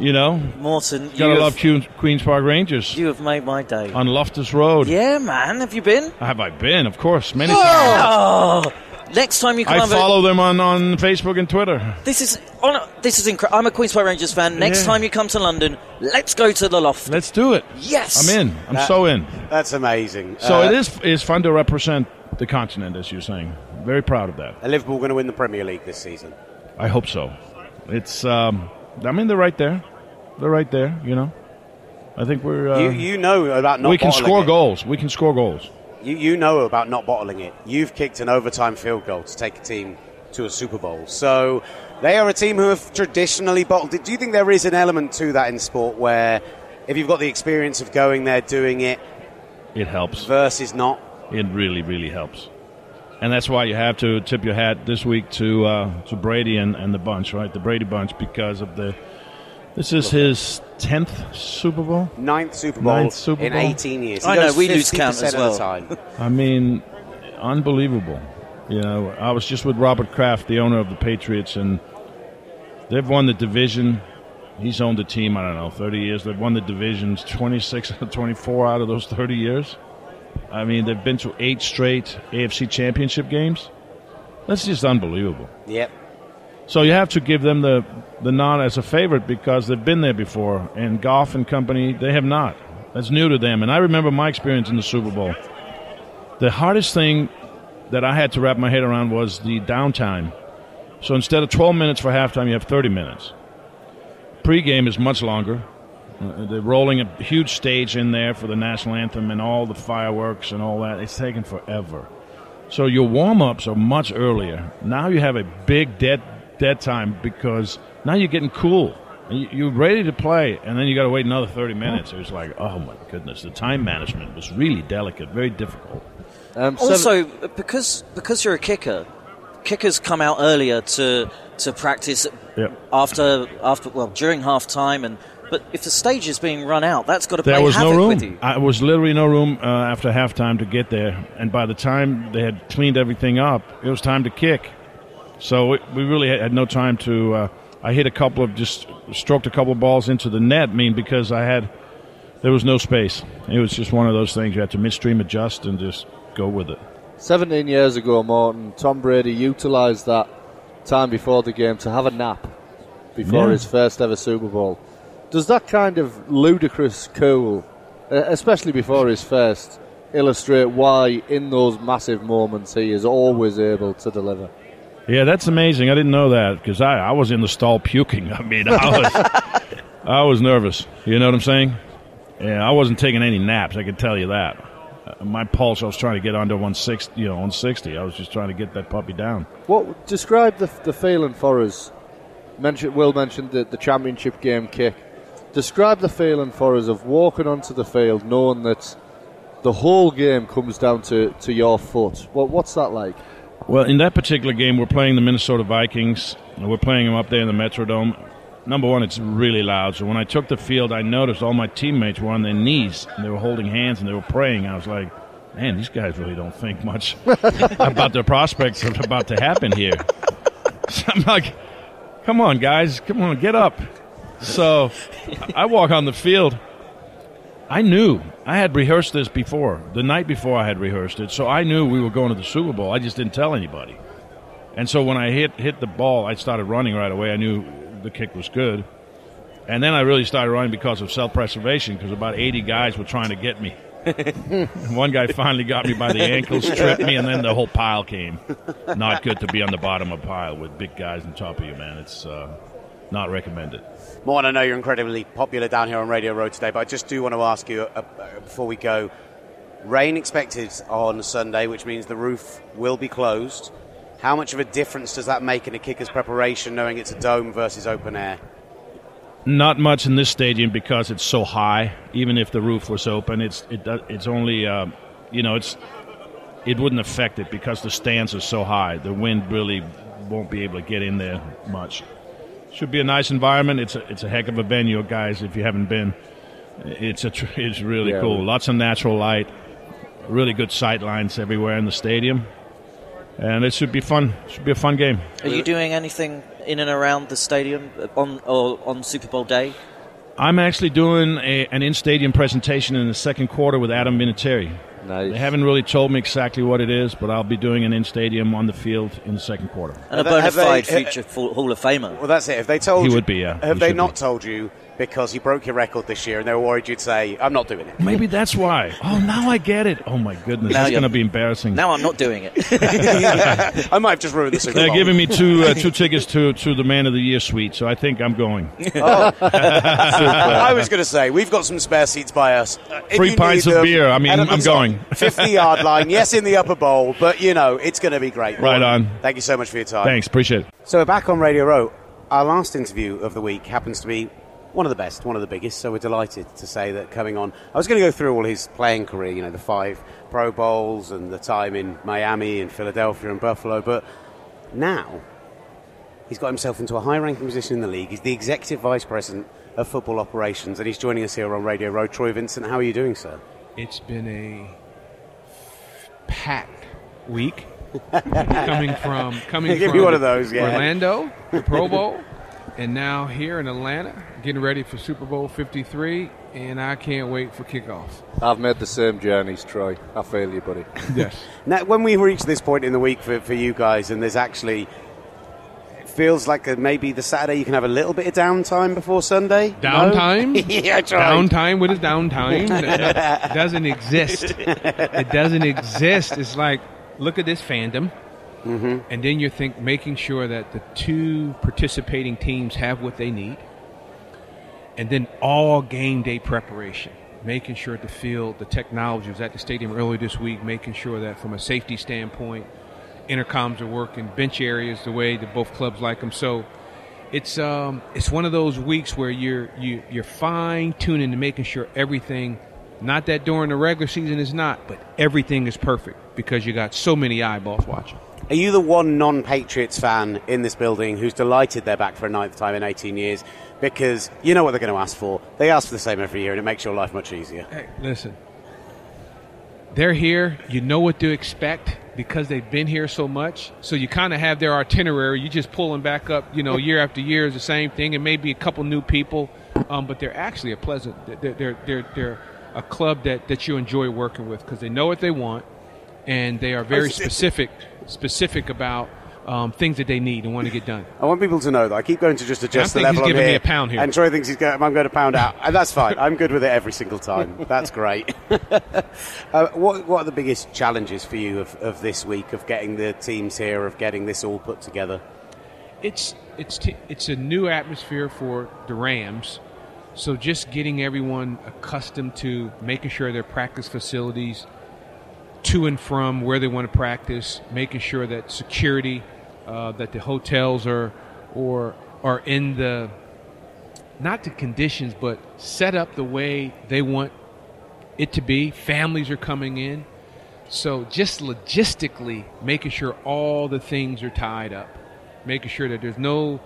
you know. Morten, gotta love Queen's Park Rangers. You have made my day. On Loftus Road. Yeah, man. Have you been? Have I been? Of course. Many times. Next time you come, I follow them on Facebook and Twitter. This is incredible. I'm a Queen's Park Rangers fan. Next time you come to London, let's go to the Loft. Let's do it. Yes, I'm in. I'm so in. That's amazing. So it is fun to represent the continent, as you're saying. Very proud of that. And Liverpool going to win the Premier League this season. I hope so. It's I mean, they're right there. They're right there. You know, I think we're. You know about not. We can score goals. We can score goals. You know about not bottling it. You've kicked an overtime field goal to take a team to a Super Bowl. So they are a team who have traditionally bottled it. Do you think there is an element to that in sport where if you've got the experience of going there, doing it... It helps. Versus not? It really, really helps. And that's why you have to tip your hat this week to Brady and the bunch, right? The Brady bunch, because of the... This is his 10th Super Bowl? Ninth Super Bowl in 18 years. I know, we lose count as well. I mean, unbelievable. You know, I was just with Robert Kraft, the owner of the Patriots, and they've won the division. He's owned the team, I don't know, 30 years. They've won the divisions 26 out of 24 out of those 30 years. I mean, they've been to 8 straight AFC Championship games. That's just unbelievable. Yep. So you have to give them the nod as a favorite because they've been there before. And Goff and company, they have not. That's new to them. And I remember my experience in the Super Bowl. The hardest thing that I had to wrap my head around was the downtime. So instead of 12 minutes for halftime, you have 30 minutes. Pre-game is much longer. They're rolling a huge stage in there for the national anthem and all the fireworks and all that. It's taken forever. So your warm-ups are much earlier. Now you have a big dead time because now you're getting cool. You're ready to play, and then you got to wait another 30 minutes. It was like, oh my goodness, the time management was really delicate, very difficult. Also, because you're a kicker, kickers come out earlier to practice after during half time, and but if the stage is being run out, that's got to play havoc with you. There was literally no room after halftime to get there, and by the time they had cleaned everything up, it was time to kick. So we really had no time to. I hit a couple of just stroked a couple of balls into the net. I mean, because there was no space. It was just one of those things you had to midstream adjust and just go with it. 17 years ago, Morten, Tom Brady utilized that time before the game to have a nap before his first ever Super Bowl. Does that kind of ludicrous cool, especially before his first, illustrate why in those massive moments he is always able to deliver? Yeah, that's amazing. I didn't know that because I was in the stall puking. I mean, I was nervous. You know what I'm saying? Yeah, I wasn't taking any naps. I can tell you that. My pulse, I was trying to get under 160. You know, 160. I was just trying to get that puppy down. What describe the feeling for us? Will mentioned the championship game kick. Describe the feeling for us of walking onto the field, knowing that the whole game comes down to your foot. What's that like? Well, in that particular game, we're playing the Minnesota Vikings. We're playing them up there in the Metrodome. Number one, it's really loud. So when I took the field, I noticed all my teammates were on their knees, and they were holding hands, and they were praying. I was like, man, these guys really don't think much about their prospects that's about to happen here. So I'm like, come on, guys. Come on, get up. So I walk on the field. I knew. I had rehearsed this before. The night before I had rehearsed it, so I knew we were going to the Super Bowl. I just didn't tell anybody. And so when I hit the ball, I started running right away. I knew the kick was good. And then I really started running because of self-preservation because about 80 guys were trying to get me. One guy finally got me by the ankles, tripped me, and then the whole pile came. Not good to be on the bottom of a pile with big guys on top of you, man. It's not recommended. Morten, I know you're incredibly popular down here on Radio Row today, but I just do want to ask you before we go, rain expected on Sunday, which means the roof will be closed. How much of a difference does that make in a kicker's preparation, knowing it's a dome versus open air? Not much in this stadium because it's so high. Even if the roof was open, it's only it wouldn't affect it because the stands are so high. The wind really won't be able to get in there much. Should be a nice environment. It's a heck of a venue, guys. If you haven't been, it's really cool. Lots of natural light, really good sight lines everywhere in the stadium. And it should be fun. Should be a fun game. Are you doing anything in and around the stadium on Super Bowl day? I'm actually doing an in-stadium presentation in the second quarter with Adam Vinatieri. Nice. They haven't really told me exactly what it is, but I'll be doing an in-stadium on the field in the second quarter. And a bona fide future Hall of Famer. Well, that's it. Have they told you? He would be, yeah. Have they not told you because you broke your record this year and they were worried you'd say, I'm not doing it? Maybe that's why. Oh, now I get it. Oh, my goodness. That's going to be embarrassing. Now I'm not doing it. I might have just ruined the Super Bowl. They're giving me two tickets to the Man of the Year suite, so I think I'm going. Oh. I was going to say, we've got some spare seats by us. Free pints of beer. I mean, I'm going. 50-yard line, yes, in the upper bowl, but, it's going to be great. Right on. Thank you so much for your time. Thanks, appreciate it. So we're back on Radio Row. Our last interview of the week happens to be one of the best, one of the biggest, so we're delighted to say that coming on. I was going to go through all his playing career, the 5 Pro Bowls and the time in Miami and Philadelphia and Buffalo, but now he's got himself into a high-ranking position in the league. He's the Executive Vice President of Football Operations, and he's joining us here on Radio Row. Troy Vincent, how are you doing, sir? It's been a packed week. coming from one of those, yeah. Orlando, the Pro Bowl, and now here in Atlanta, getting ready for Super Bowl 53, and I can't wait for kickoff. I've made the same journeys, Troy. I feel you, buddy. Yes. Now, when we reach this point in the week for you guys, and there's actually... feels like maybe the Saturday you can have a little bit of downtime before Sunday. Downtime? No? Yeah, downtime. What is downtime? It doesn't exist. It doesn't exist. It's like, look at this fandom, and then you think making sure that the two participating teams have what they need, and then all game day preparation, making sure the field, the technology was at the stadium earlier this week, making sure that from a safety standpoint, intercoms are working, bench areas the way that both clubs like them. So it's one of those weeks where you're fine tuning to making sure everything, not that during the regular season is not, but everything is perfect because you got so many eyeballs watching. Are you the one non-Patriots fan in this building who's delighted they're back for a 9th time in 18 years? Because you know what they're going to ask for. They ask for the same every year, and it makes your life much easier. Hey, listen. They're here. You know what to expect because they've been here so much. So you kind of have their itinerary. You just pull them back up, year after year is the same thing. And maybe a couple new people. But they're actually a pleasant. They're a club that you enjoy working with because they know what they want. And they are very specific about things that they need and want to get done. I want people to know that I keep going to just adjust the level. I'm giving me a pound here. And Troy thinks I'm going to pound out. And that's fine. I'm good with it every single time. That's great. What are the biggest challenges for you of this week, of getting the teams here, of getting this all put together? It's a new atmosphere for the Rams. So just getting everyone accustomed to making sure their practice facilities to and from where they want to practice, making sure that security, that the hotels are in the, not the conditions, but set up the way they want it to be. Families are coming in. So just logistically making sure all the things are tied up, making sure that there's no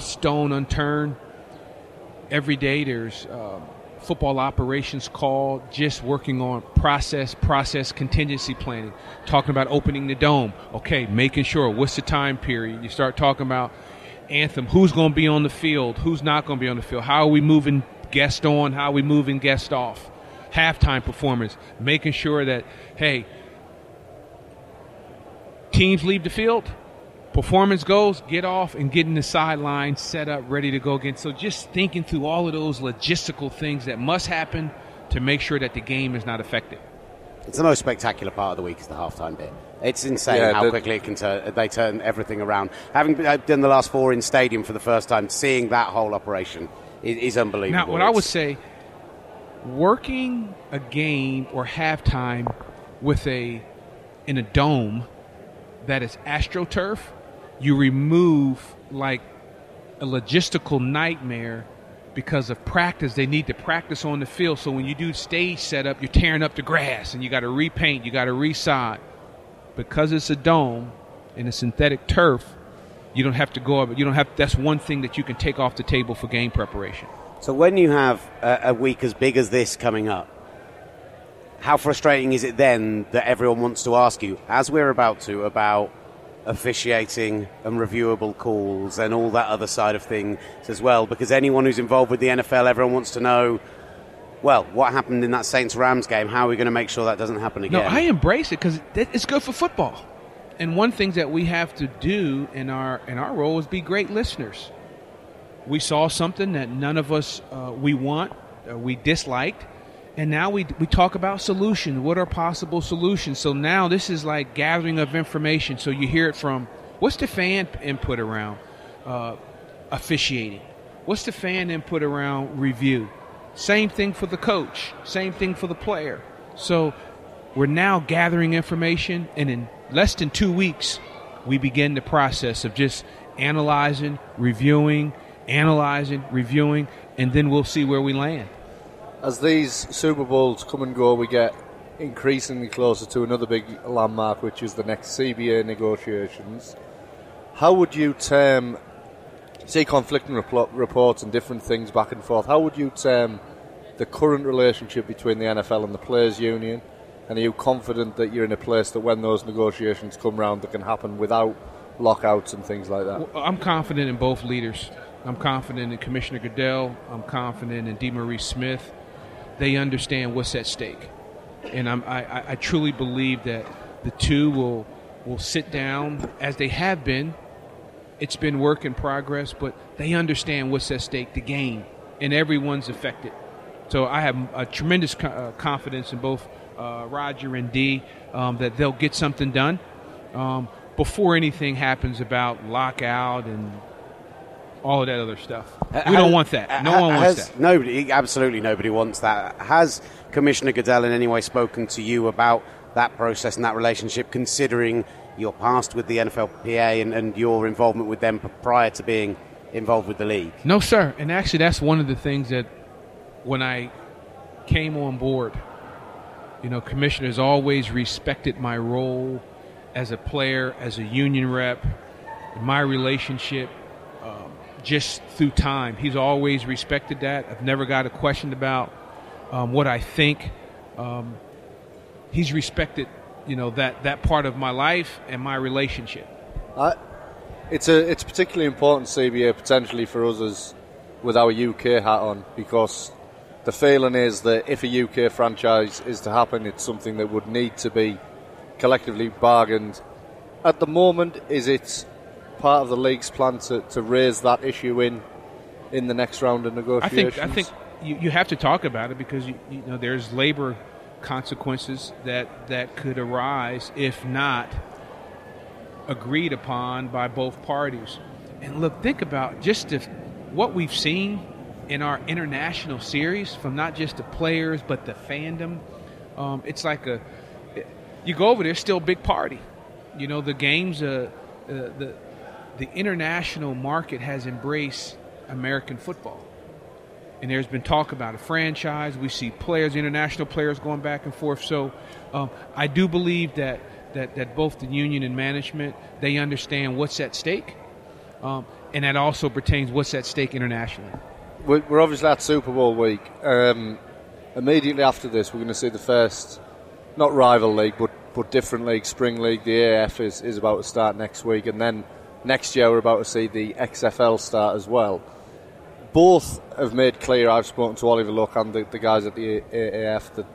stone unturned. Every day there's football operations call, just working on process, contingency planning, talking about opening the dome. Okay, making sure what's the time period. You start talking about anthem, who's going to be on the field, who's not going to be on the field, how are we moving guests on, how are we moving guests off, halftime performance, making sure that, hey, teams leave the field, performance goes, get off, and getting the sideline set up, ready to go again. So just thinking through all of those logistical things that must happen to make sure that the game is not affected. It's the most spectacular part of the week is the halftime bit. It's insane how quickly it can turn everything around. Having done the last four in stadium for the first time, seeing that whole operation is unbelievable. Now, what I would say, working a game or halftime with in a dome that is AstroTurf, you remove like a logistical nightmare because of practice. They need to practice on the field. So when you do stage setup, you're tearing up the grass and you got to repaint, you got to resod. Because it's a dome and a synthetic turf, you don't have to go up. That's one thing that you can take off the table for game preparation. So when you have a week as big as this coming up, how frustrating is it then that everyone wants to ask you, as we're about to, about officiating and reviewable calls and all that other side of things as well? Because anyone who's involved with the NFL, everyone wants to know, well, what happened in that Saints-Rams game? How are we going to make sure that doesn't happen again? No, I embrace it because it's good for football. And one thing that we have to do in our role is be great listeners. We saw something that none of us we disliked, and now we talk about solutions. What are possible solutions? So now this is like gathering of information. So you hear it from, what's the fan input around officiating? What's the fan input around review? Same thing for the coach. Same thing for the player. So we're now gathering information, and in less than 2 weeks, we begin the process of just analyzing, reviewing, and then we'll see where we land. As these Super Bowls come and go, we get increasingly closer to another big landmark, which is the next CBA negotiations. How would you term, say, conflicting reports and different things back and forth, how would you term the current relationship between the NFL and the Players Union? And are you confident that you're in a place that when those negotiations come round, that can happen without lockouts and things like that? Well, I'm confident in both leaders. I'm confident in Commissioner Goodell. I'm confident in DeMaurice Smith. They understand what's at stake. And I truly believe that the two will sit down, as they have been. It's been work in progress, but they understand what's at stake, the game, and everyone's affected. So I have a tremendous confidence in both Roger and Dee that they'll get something done before anything happens about lockout and all of that other stuff. We don't want that. No one wants that. Absolutely nobody wants that. Has Commissioner Goodell in any way spoken to you about that process and that relationship, considering your past with the NFLPA and your involvement with them prior to being involved with the league? No, sir. And actually, that's one of the things that when I came on board, commissioners always respected my role as a player, as a union rep, my relationship. Just through time, he's always respected that. I've never got a question about what I think. He's respected, that part of my life and my relationship. It's particularly important, CBA, potentially for us as with our UK hat on, because the feeling is that if a UK franchise is to happen, it's something that would need to be collectively bargained. At the moment, is it part of the league's plan to raise that issue in the next round of negotiations? I think you have to talk about it because there's labor consequences that could arise if not agreed upon by both parties. And look, think about just what we've seen in our international series from not just the players but the fandom. It's like you go over there, still a big party. The games The international market has embraced American football. And there's been talk about a franchise. We see players, international players going back and forth. So I do believe that both the union and management, they understand what's at stake. And that also pertains what's at stake internationally. We're obviously at Super Bowl week. Immediately after this, we're going to see the first, not rival league, but different league, Spring League. The AF is about to start next week. And then next year, we're about to see the XFL start as well. Both have made clear, I've spoken to Oliver Luck and the guys at the AAF, that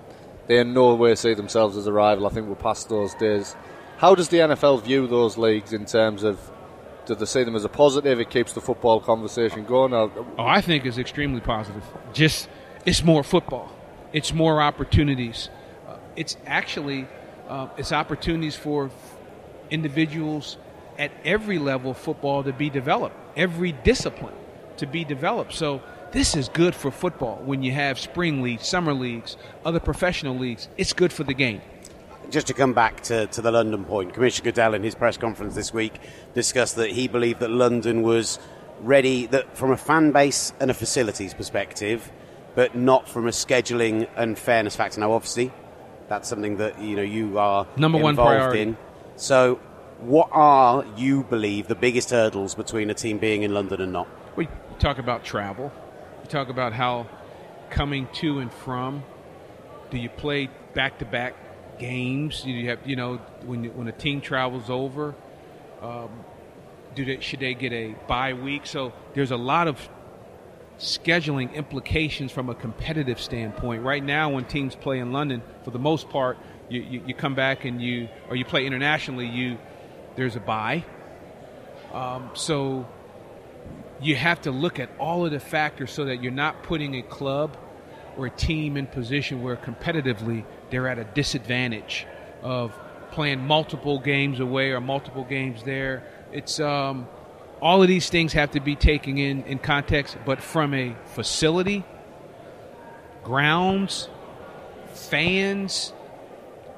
they in no way see themselves as a rival. I think we're past those days. How does the NFL view those leagues in terms of, do they see them as a positive? It keeps the football conversation going? I think it's extremely positive. It's more football. it's more opportunities. It's actually it's opportunities for individuals at every level of football to be developed, every discipline to be developed. So this is good for football when you have spring leagues, summer leagues, other professional leagues. It's good for the game. Just to come back to the London point, Commissioner Goodell in his press conference this week discussed that he believed that London was ready, that from a fan base and a facilities perspective, but not from a scheduling and fairness factor. Now, obviously, that's something that you are number one priority in. So what are, you believe, the biggest hurdles between a team being in London and not? We talk about travel. We talk about how coming to and from. Do you play back-to-back games? Do you have, when a team travels over, should they get a bye week? So there's a lot of scheduling implications from a competitive standpoint. Right now, when teams play in London, for the most part, you come back and you play internationally. There's a bye, so you have to look at all of the factors so that you're not putting a club or a team in position where competitively they're at a disadvantage of playing multiple games away or multiple games there. It's all of these things have to be taken in context, but from a facility, grounds, fans,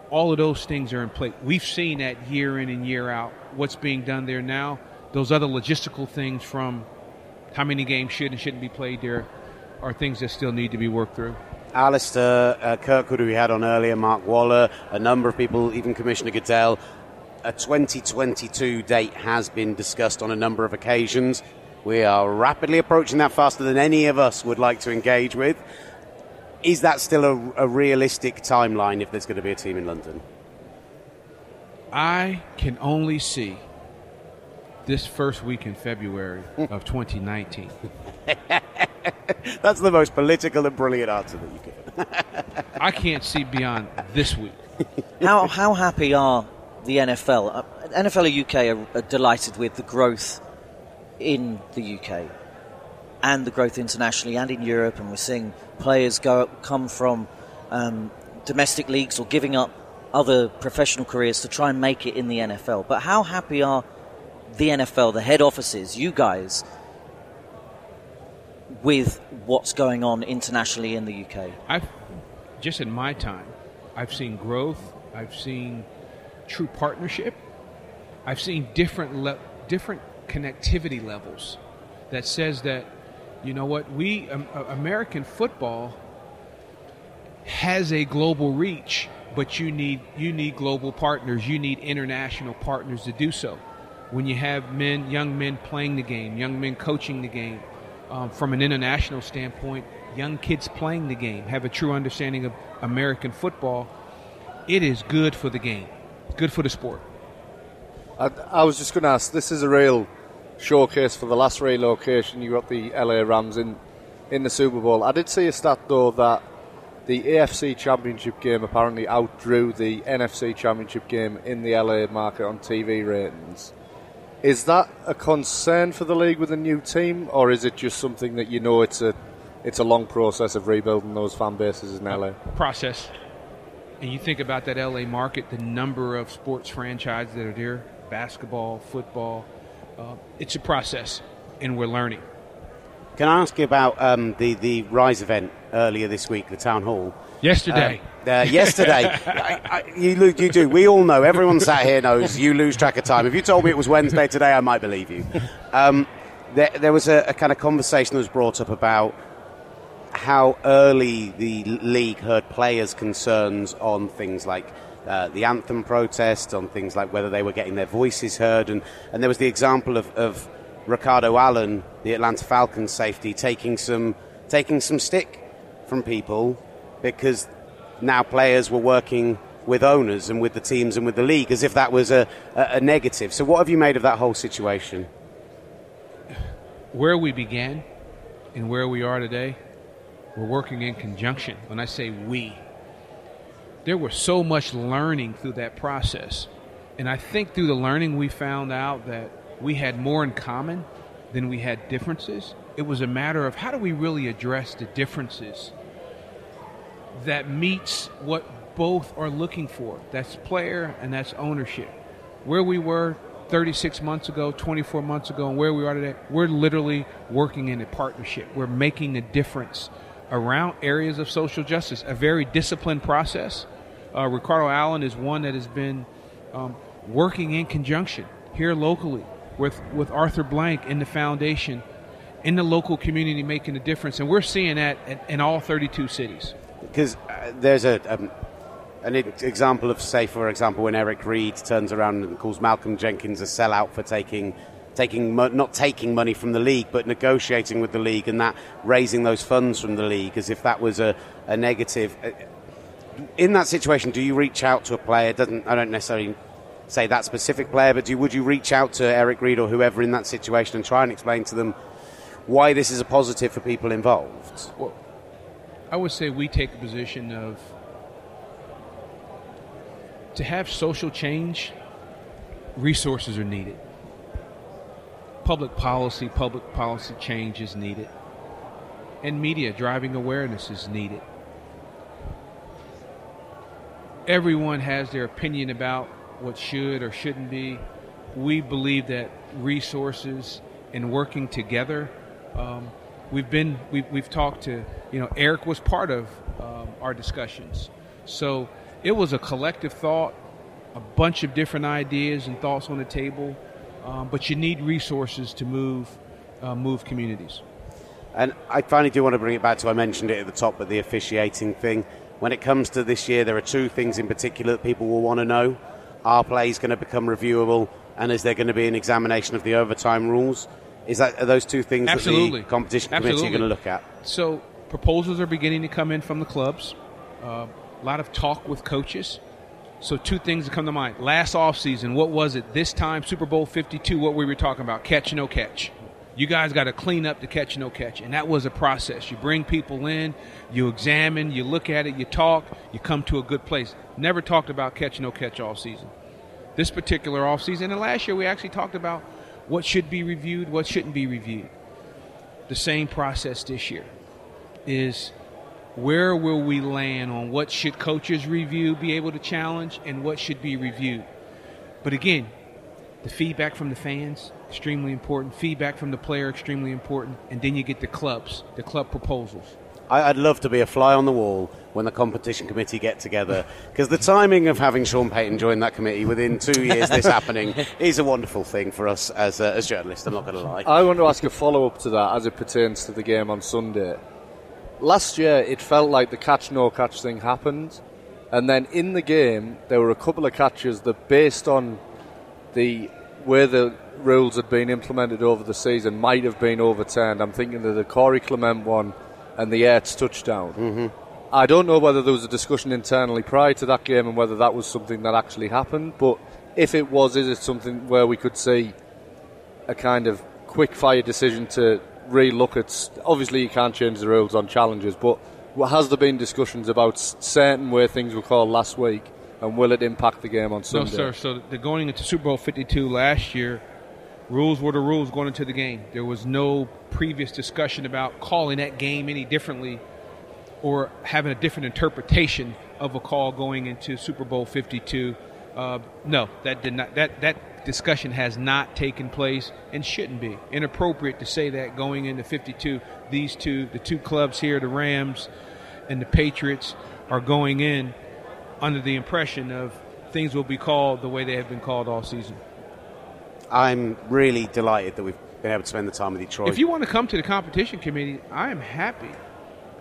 all of those things are in place. We've seen that year in and year out, what's being done there now. Those other logistical things from how many games should and shouldn't be played there are things that still need to be worked through. Alistair Kirkwood, who we had on earlier, Mark Waller, a number of people, even Commissioner Goodell, a 2022 date has been discussed on a number of occasions. We are rapidly approaching that faster than any of us would like to engage with. Is that still a realistic timeline if there's going to be a team in London? I can only see this first week in February of 2019. That's the most political and brilliant answer that you could. I can't see beyond this week. How happy are the NFL? NFL UK are delighted with the growth in the UK and the growth internationally and in Europe, and we're seeing players come from domestic leagues or giving up other professional careers to try and make it in the NFL. But how happy are the NFL, the head offices, you guys, with what's going on internationally in the UK? Just in my time, I've seen growth. I've seen true partnership. I've seen different connectivity levels that says that, American football has a global reach, but you need global partners. You need international partners to do so. When you have young men playing the game, young men coaching the game, from an international standpoint, young kids playing the game have a true understanding of American football. It is good for the game, good for the sport. I was just going to ask, this is a real showcase for the last relocation. You got the LA Rams in the Super Bowl. I did see a stat, though, that the AFC Championship game apparently outdrew the NFC Championship game in the LA market on TV ratings. Is that a concern for the league with a new team, or is it just something that it's a long process of rebuilding those fan bases in LA? Process. And you think about that LA market, the number of sports franchises that are there, basketball, football. It's a process, and we're learning. Can I ask you about the Rise event earlier this week, the town hall? Yesterday. Yesterday. You do. We all know. Everyone sat here knows you lose track of time. If you told me it was Wednesday today, I might believe you. There was a kind of conversation that was brought up about how early the league heard players' concerns on things like the anthem protest, on things like whether they were getting their voices heard. And there was the example of Ricardo Allen, the Atlanta Falcons safety, taking some stick from people because now players were working with owners and with the teams and with the league as if that was a negative. So what have you made of that whole situation? Where we began and where we are today, we're working in conjunction. When I say we, there was so much learning through that process. And I think through the learning we found out that we had more in common than we had differences. It was a matter of how do we really address the differences that meets what both are looking for. That's player and that's ownership. Where we were 36 months ago, 24 months ago, and where we are today, we're literally working in a partnership. We're making a difference around areas of social justice, a very disciplined process. Ricardo Allen is one that has been working in conjunction here locally with Arthur Blank in the foundation, in the local community, making a difference. And we're seeing that in all 32 cities. Because there's an example of, say, for example, when Eric Reed turns around and calls Malcolm Jenkins a sellout for not taking money from the league, but negotiating with the league and that raising those funds from the league as if that was a negative. In that situation, do you reach out to a player? I don't necessarily say that specific player, but would you reach out to Eric Reed or whoever in that situation and try and explain to them why this is a positive for people involved? Well, I would say we take a position of, to have social change, resources are needed. Public policy change is needed. And media driving awareness is needed. Everyone has their opinion about what should or shouldn't be. We believe that resources and working together, we've talked to, Eric was part of our discussions. So it was a collective thought, a bunch of different ideas and thoughts on the table. But you need resources to move communities. And I finally do want to bring it back to, I mentioned it at the top, but the officiating thing. When it comes to this year, there are two things in particular that people will want to know. Are plays going to become reviewable? And is there going to be an examination of the overtime rules? Are those two things that the competition committee are going to look at? So proposals are beginning to come in from the clubs. A lot of talk with coaches. So two things that come to mind. Last offseason, what was it? This time, Super Bowl 52, what we were talking about, catch, no catch. You guys got to clean up the catch, no catch. And that was a process. You bring people in, you examine, you look at it, you talk, you come to a good place. Never talked about catch, no catch offseason. This particular offseason, and last year we actually talked about what should be reviewed, what shouldn't be reviewed. The same process this year is, where will we land on what should coaches review, be able to challenge, and what should be reviewed? But again, the feedback from the fans, extremely important. Feedback from the player, extremely important. And then you get the clubs, the club proposals. I'd love to be a fly on the wall when the competition committee get together, because the timing of having Sean Payton join that committee within 2 years this happening is a wonderful thing for us as journalists, I'm not going to lie. I want to ask a follow-up to that as it pertains to the game on Sunday. Last year, it felt like the catch-no-catch thing happened. And then in the game, there were a couple of catches that, based on the way the rules had been implemented over the season, might have been overturned. I'm thinking of the Corey Clement one and the Ertz touchdown. Mm-hmm. I don't know whether there was a discussion internally prior to that game and whether that was something that actually happened. But if it was, is it something where we could see a kind of quick-fire decision to re-look at? Obviously you can't change the rules on challenges, but has there been discussions about certain way things were called last week, and will it impact the game on Sunday? No, sir. So going into Super Bowl 52 last year, rules were the rules going into the game. There was no previous discussion about calling that game any differently or having a different interpretation of a call going into Super Bowl 52. No, that did not. That discussion has not taken place and shouldn't be. Inappropriate to say that going into 52. The two clubs here, the Rams and the Patriots, are going in under the impression of things will be called the way they have been called all season. I'm really delighted that we've been able to spend the time with you, Troy. If you want to come to the competition committee, I am happy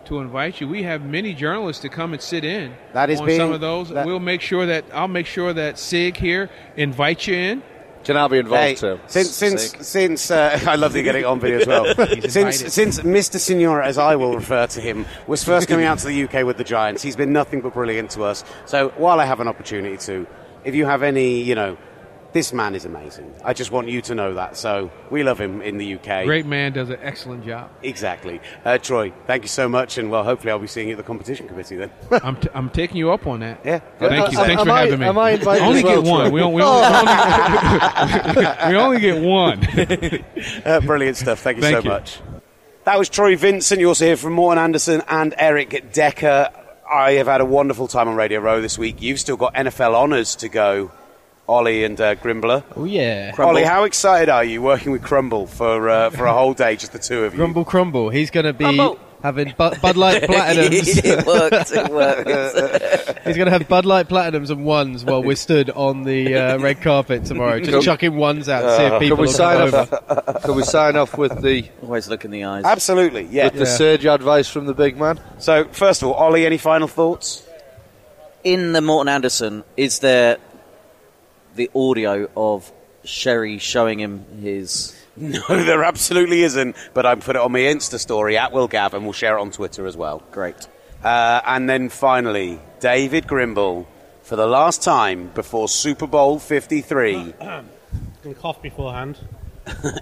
to invite you. We have many journalists to come and sit in some of those. I'll make sure that Sig here invites you in. Can I be involved too? Since I love you getting on video as well. Since Mr. Signora, as I will refer to him, was first coming out to the UK with the Giants, he's been nothing but brilliant to us. So while I have an opportunity to, if you have any, this man is amazing. I just want you to know that. So we love him in the UK. Great man, does an excellent job. Exactly. Troy, thank you so much. And, well, hopefully I'll be seeing you at the competition committee then. I'm taking you up on that. Yeah. Thank you. Thanks for having me. Am I invited? Only get one. We only get one. Brilliant stuff. Thank you so much. That was Troy Vincent. You also hear from Morten Andersen and Eric Decker. I have had a wonderful time on Radio Row this week. You've still got NFL honours to go, Ollie and Grimbler. Oh, yeah. Crumble. Ollie, how excited are you working with Crumble for a whole day, just the two of you? Crumble. He's going to be having Bud Light Platinums. It worked. He's going to have Bud Light Platinums and ones while we're stood on the red carpet tomorrow, just chucking ones out to see if people will come over. Can we sign off with the... Always look in the eyes. Absolutely, yeah. With the surge advice from the big man. So, first of all, Ollie, any final thoughts? In the Morten Andersen, is there... the audio of Sherry showing him his... No, there absolutely isn't, but I've put it on my Insta story, @WillGav, and we'll share it on Twitter as well. Great. And then finally, David Grimble, for the last time before Super Bowl 53. I'm going to cough beforehand.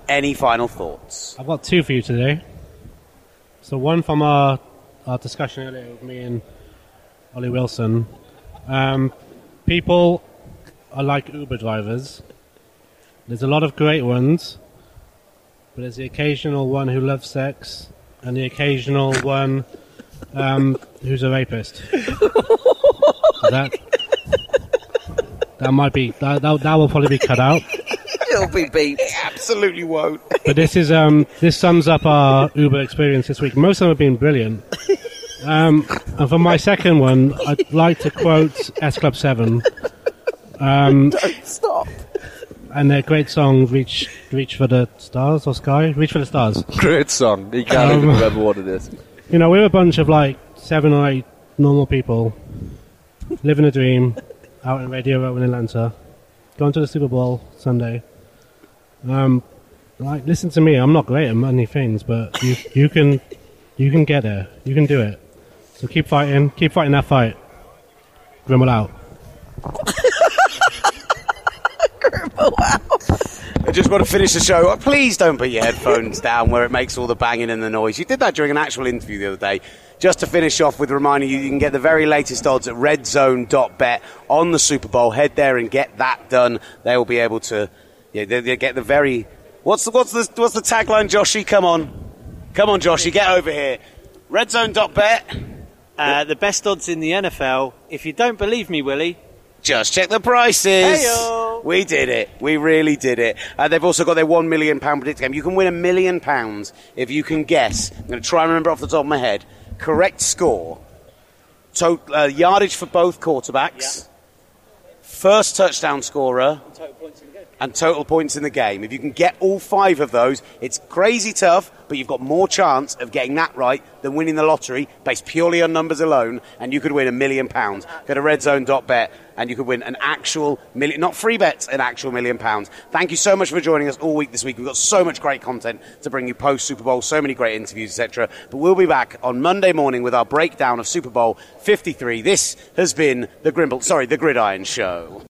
Any final thoughts? I've got two for you today. So one from our discussion earlier with me and Ollie Wilson. People... are like Uber drivers. There's a lot of great ones, but there's the occasional one who loves sex and the occasional one who's a rapist. That will probably be cut out. It'll be beeped. It absolutely won't. But this is this sums up our Uber experience this week. Most of them have been brilliant. And for my second one, I'd like to quote S Club 7. Don't stop. And their great song, Reach for the Stars or Sky? Reach for the Stars. Great song. You can't even remember what it is. You know, we're a bunch of like 7 or 8 normal people living a dream out in Radio Row in Atlanta, going to the Super Bowl Sunday. Like, listen to me. I'm not great at many things, but you can get there. You can do it. So keep fighting. Keep fighting that fight. Grimble out. Wow. I just want to finish the show. Please don't put your headphones down where it makes all the banging and the noise. You did that during an actual interview the other day. Just to finish off with reminding you can get the very latest odds at redzone.bet on the Super Bowl. Head there and get that done. They will be able to they get the very... What's the tagline, Joshy? Come on, Joshy, get over here. Redzone.bet. The best odds in the NFL. If you don't believe me, Willie... just check the prices. Hey-o. We did it. We really did it. They've also got their £1 million predict game. You can win £1 million if you can guess. I'm going to try and remember off the top of my head. Correct score. Total, yardage for both quarterbacks. Yeah. First touchdown scorer. And total points in the game. If you can get all 5 of those, it's crazy tough, but you've got more chance of getting that right than winning the lottery based purely on numbers alone, and you could win £1 million. Go to redzone.bet and you could win an actual million, not free bets, an actual £1 million. Thank you so much for joining us all week this week. We've got so much great content to bring you post Super Bowl, so many great interviews, etc. But we'll be back on Monday morning with our breakdown of Super Bowl 53. This has been the Gridiron Show.